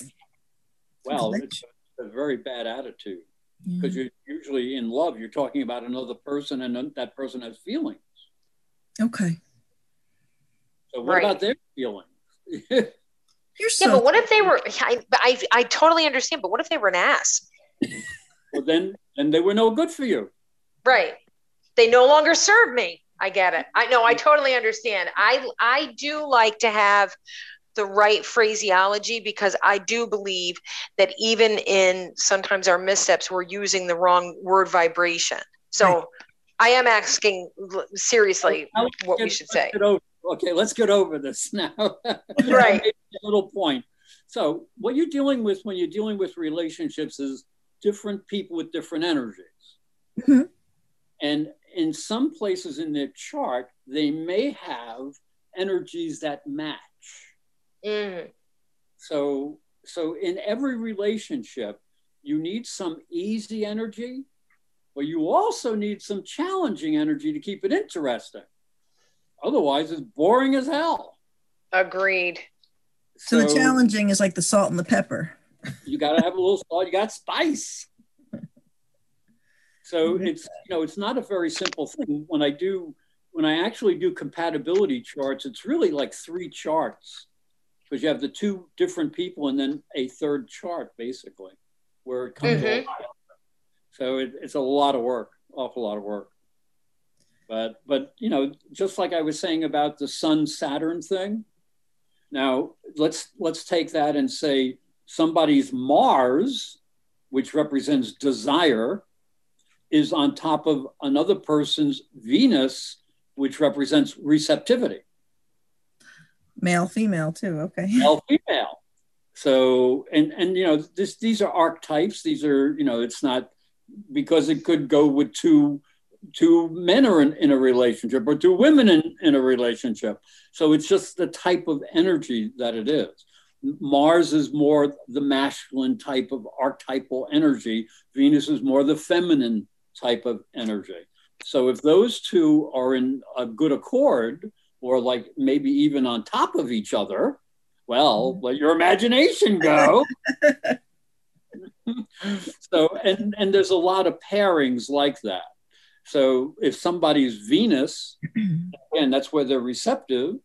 Well, it's a, a very bad attitude because mm-hmm. you're usually in love. You're talking about another person and that person has feelings. Okay. So what right. about their feelings? You're so yeah, but what if they were, I, I, I totally understand, but what if they were an ass? Well, then, then they were no good for you. Right. They no longer serve me. I get it. I know. I totally understand. I, I do like to have the right phraseology because I do believe that even in sometimes our missteps, we're using the wrong word vibration. So right. I am asking seriously I'll, I'll what get, we should say. Okay, let's get over this now. Right. A little point. So what you're dealing with when you're dealing with relationships is different people with different energies. Mm-hmm. And in some places in their chart, they may have energies that match. Mm-hmm. So, so in every relationship, you need some easy energy, but you also need some challenging energy to keep it interesting. Otherwise, it's boring as hell. Agreed. So, so the challenging is like the salt and the pepper. You got to have a little salt. You got spice. So it's, you know, it's not a very simple thing. When I do, when I actually do compatibility charts, it's really like three charts because you have the two different people and then a third chart basically where it comes. Mm-hmm. So it, it's a lot of work, awful lot of work. But, but, you know, just like I was saying about the Sun-Saturn thing. Now, let's let's take that and say somebody's Mars, which represents desire, is on top of another person's Venus, which represents receptivity. Male, female too, okay. Male, female. So, and, and you know, this these are archetypes. These are, you know, it's not, because it could go with two Two men are in, in a relationship or two women in, in a relationship. So it's just the type of energy that it is. Mars is more the masculine type of archetypal energy. Venus is more the feminine type of energy. So if those two are in a good accord or like maybe even on top of each other, well, let your imagination go. So, and, and there's a lot of pairings like that. So if somebody's Venus, and that's where they're receptive,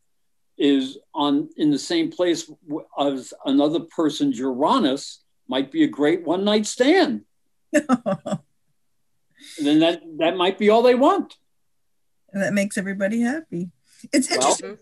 is on in the same place as another person's Uranus, might be a great one-night stand. Then that, that might be all they want. And that makes everybody happy. It's interesting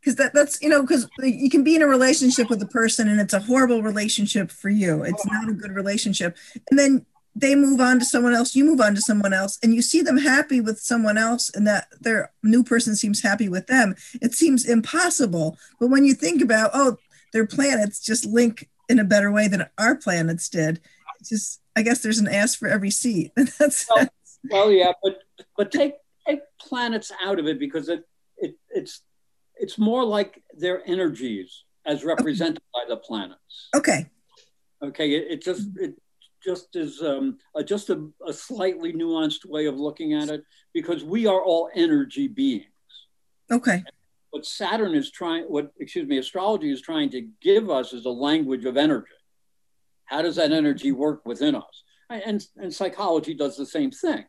because well, that, that's, you know, because you can be in a relationship with a person and it's a horrible relationship for you. It's not a good relationship. And then they move on to someone else, you move on to someone else, and you see them happy with someone else and that their new person seems happy with them. It seems impossible. But when you think about, oh, their planets just link in a better way than our planets did. It's just, I guess there's an ass for every seat. That's well, well, yeah, but but take take planets out of it because it, it it's it's more like their energies as represented okay. by the planets. Okay. Okay, it, it just... It, just as um, uh, just a, a slightly nuanced way of looking at it, because we are all energy beings. Okay. And what Saturn is trying, what, excuse me, astrology is trying to give us is a language of energy. How does that energy work within us? And, and psychology does the same thing.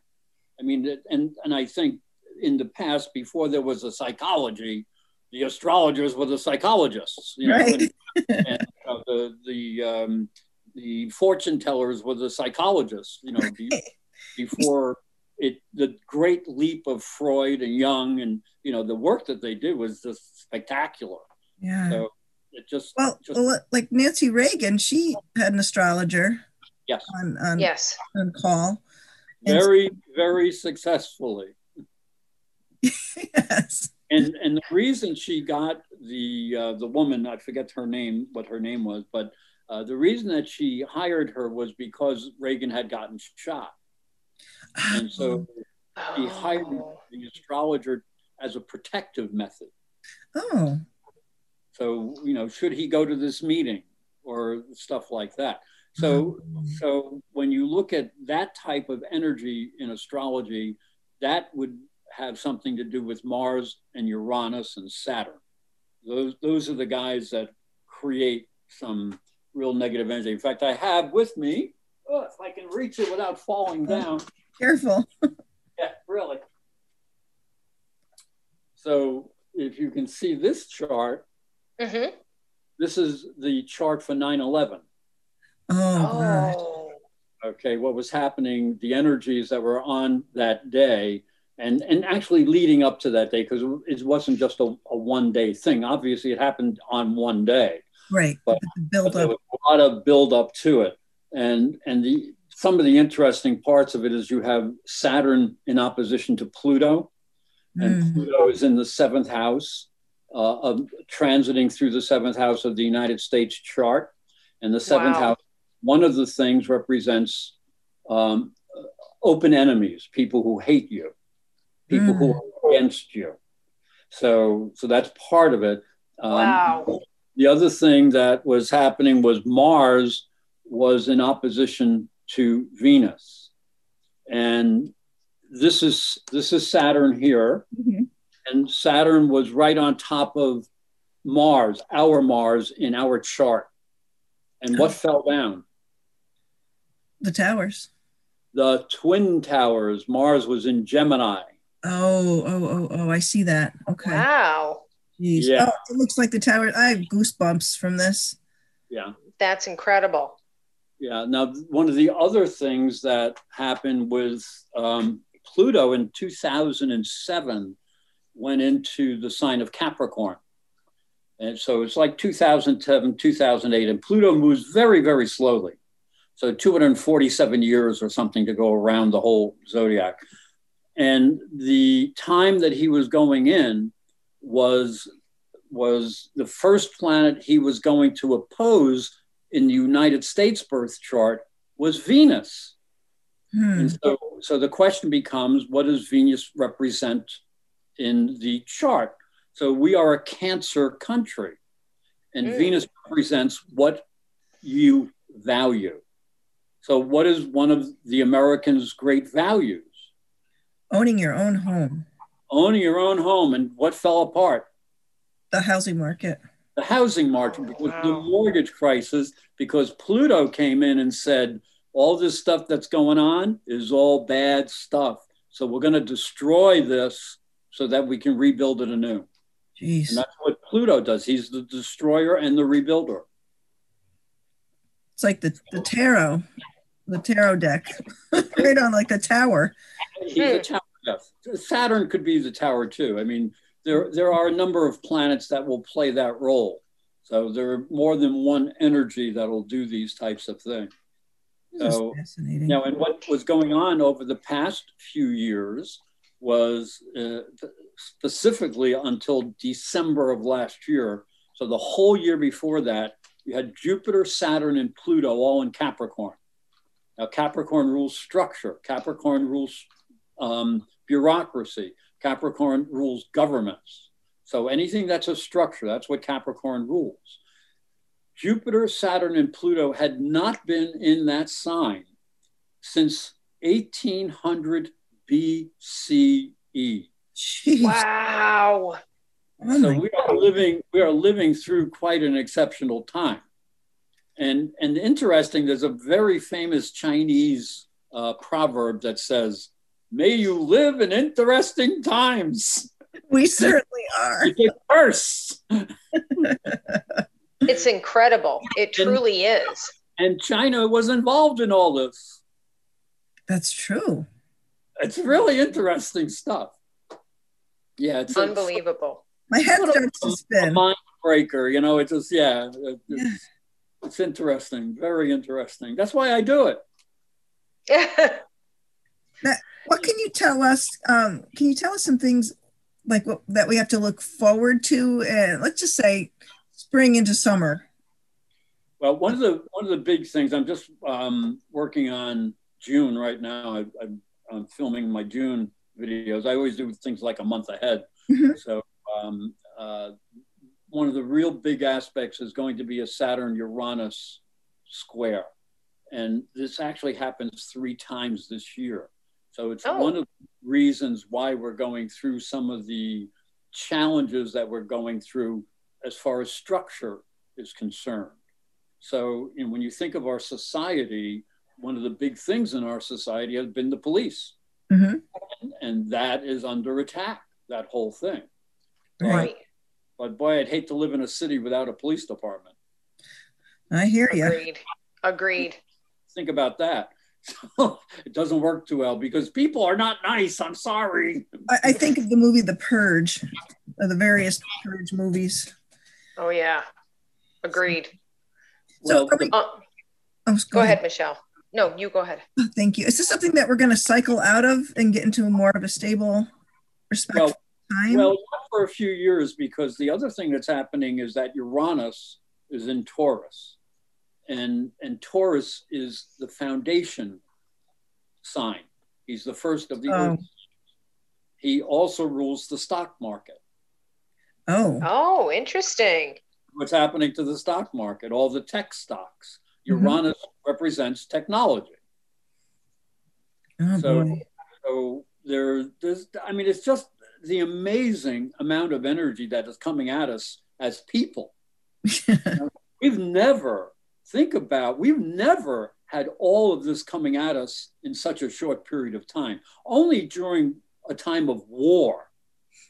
I mean, and, and I think in the past, before there was a psychology, the astrologers were the psychologists. You know, right. And, and uh, the, the, um, the fortune tellers were the psychologists, you know, right. before it, the great leap of Freud and Jung and, you know, the work that they did was just spectacular. Yeah. So it just, well, just, well like Nancy Reagan, she had an astrologer. Yes. On, on, yes. on call. Very, and, very successfully. Yes. And and the reason she got the, uh, the woman, I forget her name, what her name was, but Uh, the reason that she hired her was because Reagan had gotten shot. And so he hired the astrologer as a protective method. Oh. So, you know, should he go to this meeting or stuff like that? So, so when you look at that type of energy in astrology, that would have something to do with Mars and Uranus and Saturn. Those, those are the guys that create some real negative energy. In fact, I have with me, oh, if I can reach it without falling down. Careful. Yeah, really. So if you can see this chart, mm-hmm. This is the chart for nine eleven. Oh, God. Okay, what was happening, the energies that were on that day, and, and actually leading up to that day, because it wasn't just a, a one-day thing. Obviously, it happened on one day. Right, but, build up. But there was a lot of build-up to it. And, and the some of the interesting parts of it is you have Saturn in opposition to Pluto, and mm. Pluto is in the seventh house, uh, of, transiting through the seventh house of the United States chart. And the seventh wow. house, one of the things represents um, open enemies, people who hate you, people mm. who are against you. So, so that's part of it. Um, wow. The other thing that was happening was Mars was in opposition to Venus. And this is, this is Saturn here. Mm-hmm. And Saturn was right on top of Mars, our Mars in our chart. And what oh. fell down? The towers. The twin towers. Mars was in Gemini. Oh, oh, oh, oh, I see that. Okay. Wow. Jeez. Yeah. Oh, it looks like the tower. I have goosebumps from this. Yeah. That's incredible. Yeah. Now, one of the other things that happened with um, Pluto in two thousand seven went into the sign of Capricorn. And so it's like two thousand seven, two thousand eight, and Pluto moves very, very slowly. So two hundred forty-seven years or something to go around the whole zodiac. And the time that he was going in was, was the first planet he was going to oppose in the United States birth chart was Venus. Hmm. And so, so the question becomes, what does Venus represent in the chart? So we are a Cancer country, and mm. Venus represents what you value. So what is one of the Americans' great values? Owning your own home. Owning your own home. And what fell apart? The housing market. The housing market, oh, because wow. the mortgage crisis, because Pluto came in and said, all this stuff that's going on is all bad stuff. So we're going to destroy this so that we can rebuild it anew. Jeez. And that's what Pluto does. He's the destroyer and the rebuilder. It's like the, the tarot, the tarot deck, right on like the tower. He's a tower deck. Saturn could be the tower too. I mean, there, there are a number of planets that will play that role. So there are more than one energy that will do these types of things. So, fascinating. Now, and what was going on over the past few years was uh, specifically until December of last year. So the whole year before that, you had Jupiter, Saturn, and Pluto all in Capricorn. Now Capricorn rules structure, Capricorn rules um, bureaucracy, Capricorn rules governments. So anything that's a structure, that's what Capricorn rules. Jupiter, Saturn, and Pluto had not been in that sign since eighteen hundred B C E. Jeez. Wow. Oh so we are God. living we are living through quite an exceptional time. And and interesting, there's a very famous Chinese uh, proverb that says, may you live in interesting times. We certainly are. It curse. It's incredible. It truly and, is. And China was involved in all this. That's true. It's really interesting stuff. Yeah, it's unbelievable. It's, My head starts to spin. A mind breaker, you know. It just yeah, it, yeah. It's, it's interesting, very interesting. That's why I do it. Now, what can you tell us? Um, can you tell us some things like what, that we have to look forward to? And let's just say spring into summer. Well, one of the one of the big things I'm just um, working on June right now. I, I um, filming my June videos, I always do things like a month ahead. Mm-hmm. So um, uh, one of the real big aspects is going to be a Saturn-Uranus square. And this actually happens three times this year. So it's oh. one of the reasons why we're going through some of the challenges that we're going through as far as structure is concerned. So you know, when you think of our society, one of the big things in our society has been the police. Mm-hmm. and, and that is under attack, that whole thing. Right. Uh, but boy, I'd hate to live in a city without a police department. I hear you. Agreed. Agreed. Think about that. So it doesn't work too well because people are not nice. I'm sorry. I, I think of the movie The Purge, of the various Purge movies. Oh, yeah. Agreed. So, well, we, uh, oh, go, go ahead, ahead, Michelle. No, you go ahead. Thank you. Is this something that we're going to cycle out of and get into more of a stable, respectful well, time? Well, not for a few years, because the other thing that's happening is that Uranus is in Taurus. And, and Taurus is the foundation sign. He's the first of the oh. earth. He also rules the stock market. Oh. Oh, interesting. What's happening to the stock market, all the tech stocks. Uranus mm-hmm. represents technology. Oh, so, boy. so there, there's, I mean, it's just the amazing amount of energy that is coming at us as people. You know, we've never... Think about, we've never had all of this coming at us in such a short period of time. Only during a time of war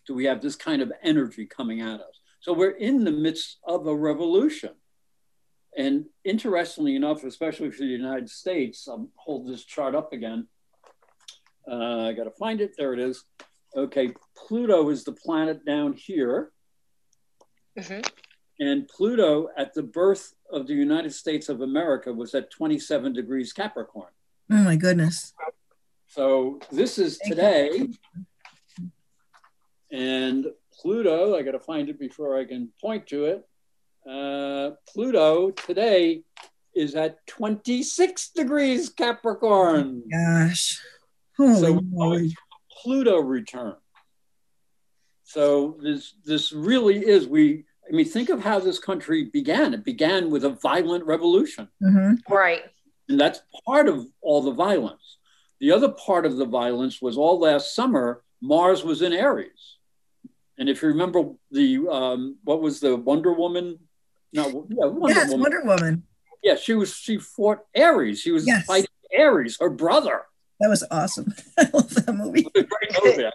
do we have this kind of energy coming at us. So we're in the midst of a revolution. And interestingly enough, especially for the United States, I'll hold this chart up again. Uh, I got to find it. There it is. Okay, Pluto is the planet down here. Mm-hmm. And Pluto at the birth of the United States of America was at twenty-seven degrees Capricorn. Oh my goodness. So this is today. And Pluto, I got to find it before I can point to it. Uh, Pluto today is at twenty-six degrees Capricorn. Oh my gosh. Holy so we Pluto return. So this, this really is, we, I mean, think of how this country began. It began with a violent revolution. Mm-hmm. Right. And that's part of all the violence. The other part of the violence was all last summer, Mars was in Aries. And if you remember the, um, what was the Wonder Woman? No, yeah, Wonder yes, Woman. Wonder Woman. Yeah, she was, she fought Aries. She was yes. fighting Aries, her brother. That was awesome. I love that movie. It was a great movie.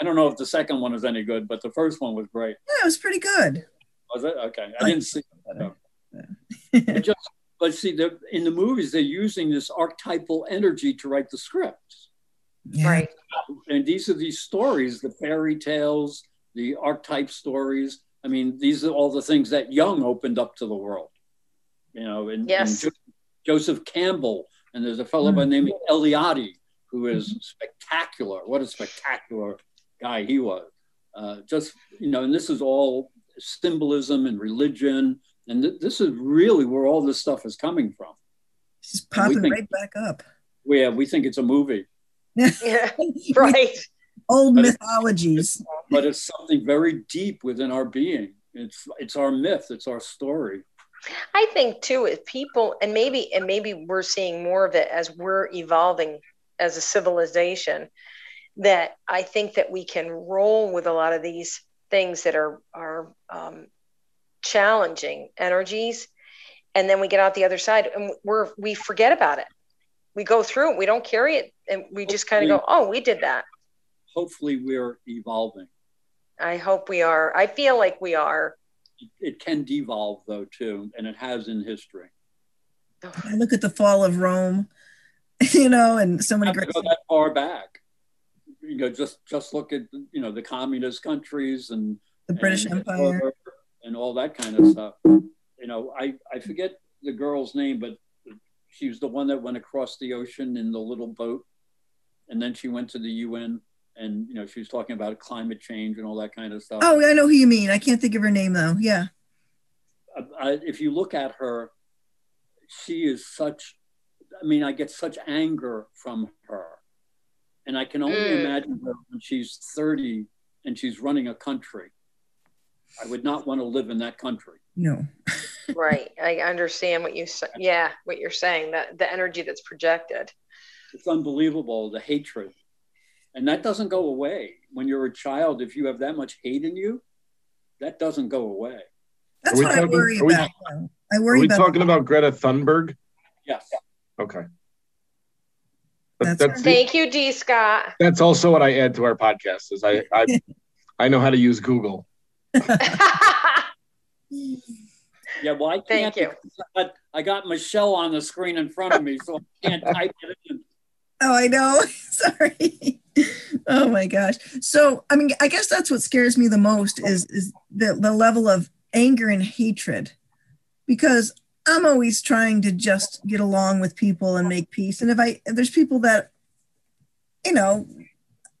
I don't know if the second one was any good, but the first one was great. Yeah, it was pretty good. Was it? Okay. I didn't see it. So. But, just, but see, the, in the movies, they're using this archetypal energy to write the scripts. Yeah. Right. And these are these stories, the fairy tales, the archetype stories. I mean, these are all the things that Jung opened up to the world. You know, and, yes. and Joseph Campbell, and there's a fellow mm-hmm. by the name of Eliade, who is mm-hmm. spectacular. What a spectacular guy he was. Uh, just, you know, and this is all symbolism and religion. And th this is really where all this stuff is coming from. She's popping think, right back up. Yeah, we think it's a movie. Yeah, right. Old but mythologies. It's, but it's something very deep within our being. It's, it's our myth. It's our story. I think too, if people, and maybe, and maybe we're seeing more of it as we're evolving as a civilization, that I think that we can roll with a lot of these things that are, are um, challenging energies. And then we get out the other side and we're, we forget about it. We go through it, we don't carry it. And we hopefully, just kind of go, oh, we did that. Hopefully we're evolving. I hope we are. I feel like we are. It can devolve though too. And it has in history. I look at the fall of Rome, you know, and so many great- go that far back. You know, just just look at you know the communist countries and the British and Empire and all that kind of stuff. You know, I I forget the girl's name, but she was the one that went across the ocean in the little boat, and then she went to the U N and you know she was talking about climate change and all that kind of stuff. Oh, I know who you mean. I can't think of her name though. Yeah. I, I, if you look at her, she is such. I mean, I get such anger from her. And I can only mm. imagine her when she's thirty and she's running a country. I would not want to live in that country. No. Right. I understand what you say. Yeah, what you're saying, that the energy that's projected. It's unbelievable, the hatred. And that doesn't go away. When you're a child, if you have that much hate in you, that doesn't go away. That's what talking, I worry we, about. I worry are we about talking about Greta Thunberg? Yes. Okay. That's that's, thank you, D. Scott. That's also what I add to our podcast is I I, I know how to use Google. Yeah, well, I can't. Thank you. I, I got Michelle on the screen in front of me, so I can't type it in. Oh, I know. Sorry. Oh my gosh. So, I mean, I guess that's what scares me the most is is the, the level of anger and hatred, because I'm always trying to just get along with people and make peace. And if I if there's people that, you know,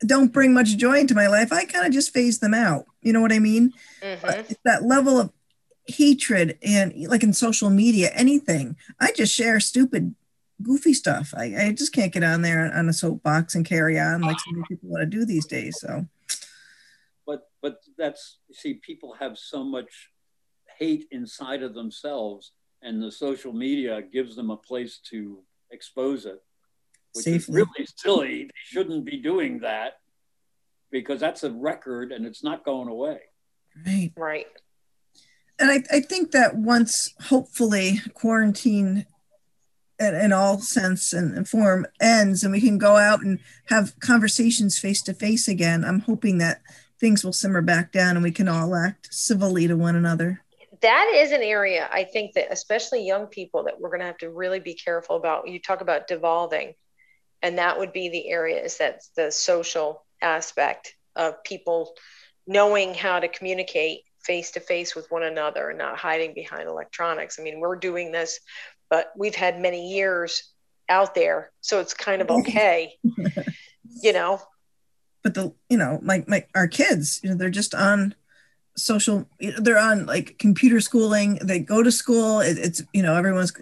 don't bring much joy into my life, I kind of just phase them out. You know what I mean? Mm-hmm. But it's that level of hatred, and like in social media, anything, I just share stupid, goofy stuff. I, I just can't get on there on a soapbox and carry on like so many people want to do these days. So, but but that's, you see, people have so much hate inside of themselves, and the social media gives them a place to expose it, which Safely. is really silly. They shouldn't be doing that, because that's a record and it's not going away. Right. Right. And I, I think that once, hopefully, quarantine in, in all sense and, and form ends and we can go out and have conversations face-to-face again, I'm hoping that things will simmer back down and we can all act civilly to one another. That is an area, I think, that especially young people that we're going to have to really be careful about. You talk about devolving, and that would be the area is that the social aspect of people knowing how to communicate face to face with one another and not hiding behind electronics. I mean, we're doing this, but we've had many years out there, so it's kind of okay, you know. But the, you know, like my, my our kids, you know, they're just on social, they're on like computer schooling. They go to school. It, it's, you know, everyone's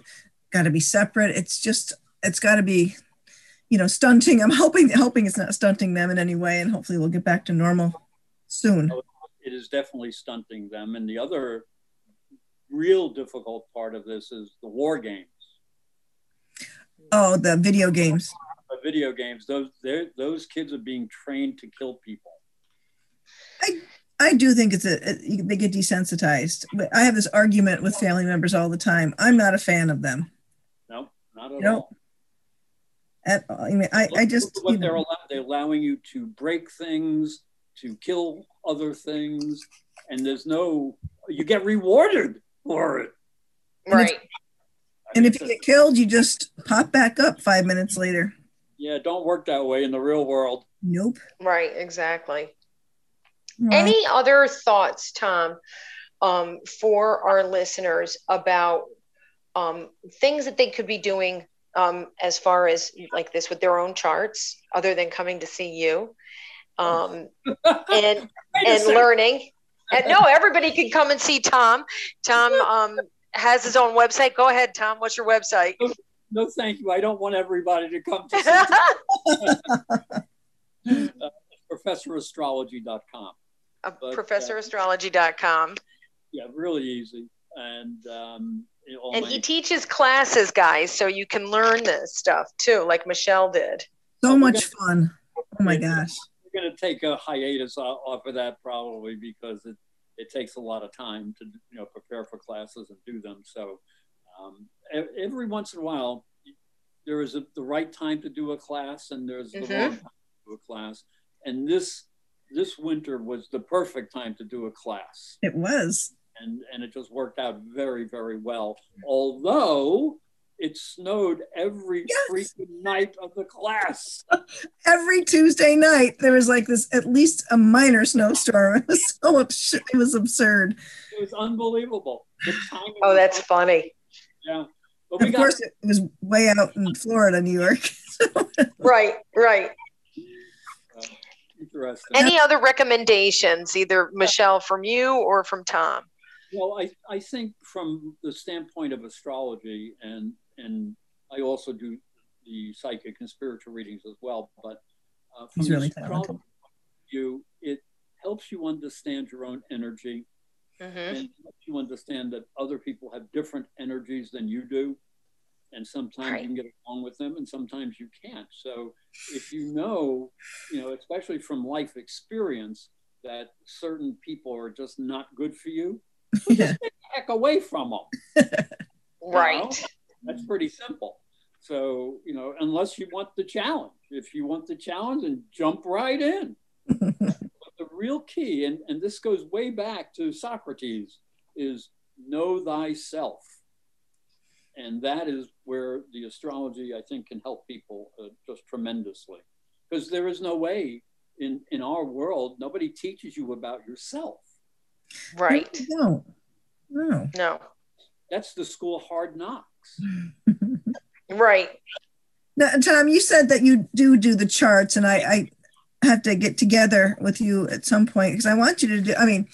got to be separate. It's just, it's got to be, you know, stunting. I'm hoping, hoping it's not stunting them in any way, and hopefully we'll get back to normal soon. It is definitely stunting them. And the other real difficult part of this is the war games. Oh, the video games. The video games. Those those kids are being trained to kill people. I I do think it's a, it, they get desensitized. I have this argument with family members all the time. I'm not a fan of them. No, not at no. all. At all. I mean, I, look, I just what they're, allow- they're allowing you to break things, to kill other things, and there's no, you get rewarded for it. Right. And if, and if you get killed, you just pop back up five minutes later. Yeah, it don't work that way in the real world. Nope. Right, exactly. Right. Any other thoughts, Tom, um, for our listeners about um, things that they could be doing um, as far as like this with their own charts, other than coming to see you? Um, and, and learning and no, everybody can come and see Tom. Tom, um, has his own website. Go ahead, Tom. What's your website? No, no thank you. I don't want everybody to come to see Tom. uh, professor astrology dot com. Uh, but, professor astrology dot com. Uh, yeah, really easy. And, um, all and my- he teaches classes, guys. So you can learn this stuff too, like Michelle did. So oh, much gonna- fun. Oh my gosh. Going to take a hiatus off of that probably because it, it takes a lot of time to, you know, prepare for classes and do them. So um, every once in a while, there is a, the right time to do a class and there's the mm-hmm. wrong time to do a class. And this this winter was the perfect time to do a class. It was. And, and it just worked out very, very well. Although it snowed every yes. freaking night of the class. Every Tuesday night, there was like this, at least a minor snowstorm. It was so abs- it was absurd. It was unbelievable. The timing oh, that's was- funny. Yeah. But we of got- course, it was way out in Florida, New York. Right, right. Uh, interesting. Any other recommendations, either Michelle from you or from Tom? Well, I, I think from the standpoint of astrology, and and I also do the psychic and spiritual readings as well, but Uh, He's really talented. You, it helps you understand your own energy, mm-hmm. and it helps you understand that other people have different energies than you do. And sometimes right. you can get along with them, and sometimes you can't. So if you know, you know, especially from life experience, that certain people are just not good for you, well, yeah. just get the heck away from them. Right. You know? That's pretty simple. So, you know, unless you want the challenge. If you want the challenge, then jump right in. But the real key, and, and this goes way back to Socrates, is know thyself. And that is where the astrology, I think, can help people uh, just tremendously. Because there is no way in, in our world, nobody teaches you about yourself. Right. No. No. No. That's the school Hard Knocks. Right. Now, Tom, you said that you do do the charts, and I, I have to get together with you at some point, because I want you to do, I mean,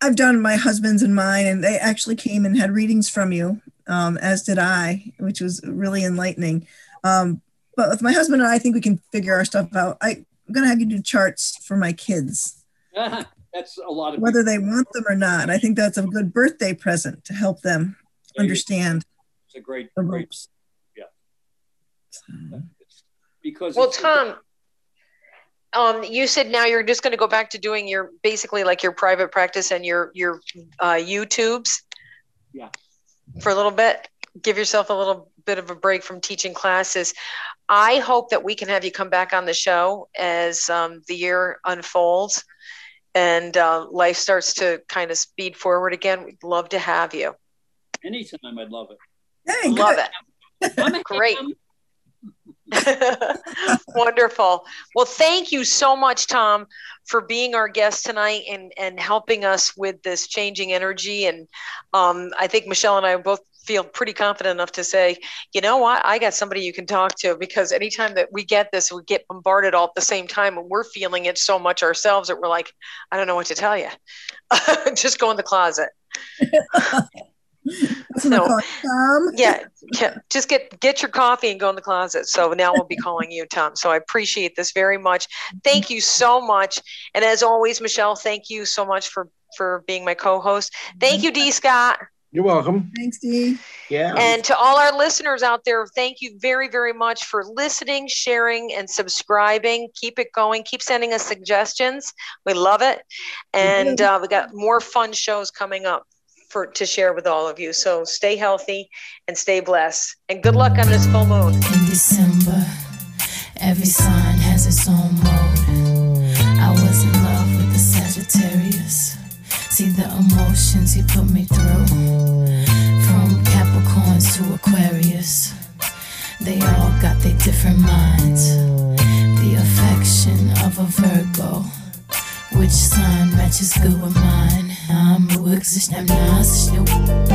I've done my husband's and mine, and they actually came and had readings from you. Um, as did I, which was really enlightening. Um, but with my husband and I, I think we can figure our stuff out. I, I'm going to have you do charts for my kids. That's a lot of whether people. They want them or not. I think that's a good birthday present to help them there understand. It's a great, great, yeah. yeah. Because well, Tom, um, you said now you're just going to go back to doing your basically like your private practice and your your uh, YouTubes. Yeah. For a little bit, give yourself a little bit of a break from teaching classes. I hope that we can have you come back on the show as um, the year unfolds and uh, life starts to kind of speed forward again. We'd love to have you. Anytime, I'd love it. Hey, love good. It. I'm great. Wonderful. Well, thank you so much, Tom, for being our guest tonight and, and helping us with this changing energy. And um, I think Michelle and I both feel pretty confident enough to say, you know what, I got somebody you can talk to, because anytime that we get this, we get bombarded all at the same time, and we're feeling it so much ourselves that we're like, I don't know what to tell you. Just go in the closet. So, yeah, yeah, just get get your coffee and go in the closet. So now we'll be calling you, Tom. So I appreciate this very much. Thank you so much. And as always, Michelle, thank you so much for, for being my co-host. Thank you, D. Scott. You're welcome. Thanks, D. Yeah. And to all our listeners out there, thank you very, very much for listening, sharing, and subscribing. Keep it going. Keep sending us suggestions. We love it. And uh, we got more fun shows coming up for to share with all of you. So stay healthy and stay blessed. And good luck on this full moon. In December, every sign has its own mode. I was in love with the Sagittarius. See the emotions he put me through. From Capricorns to Aquarius, they all got their different minds. The affection of a Virgo, which sign matches good with mine? I'm a wig, I'm not a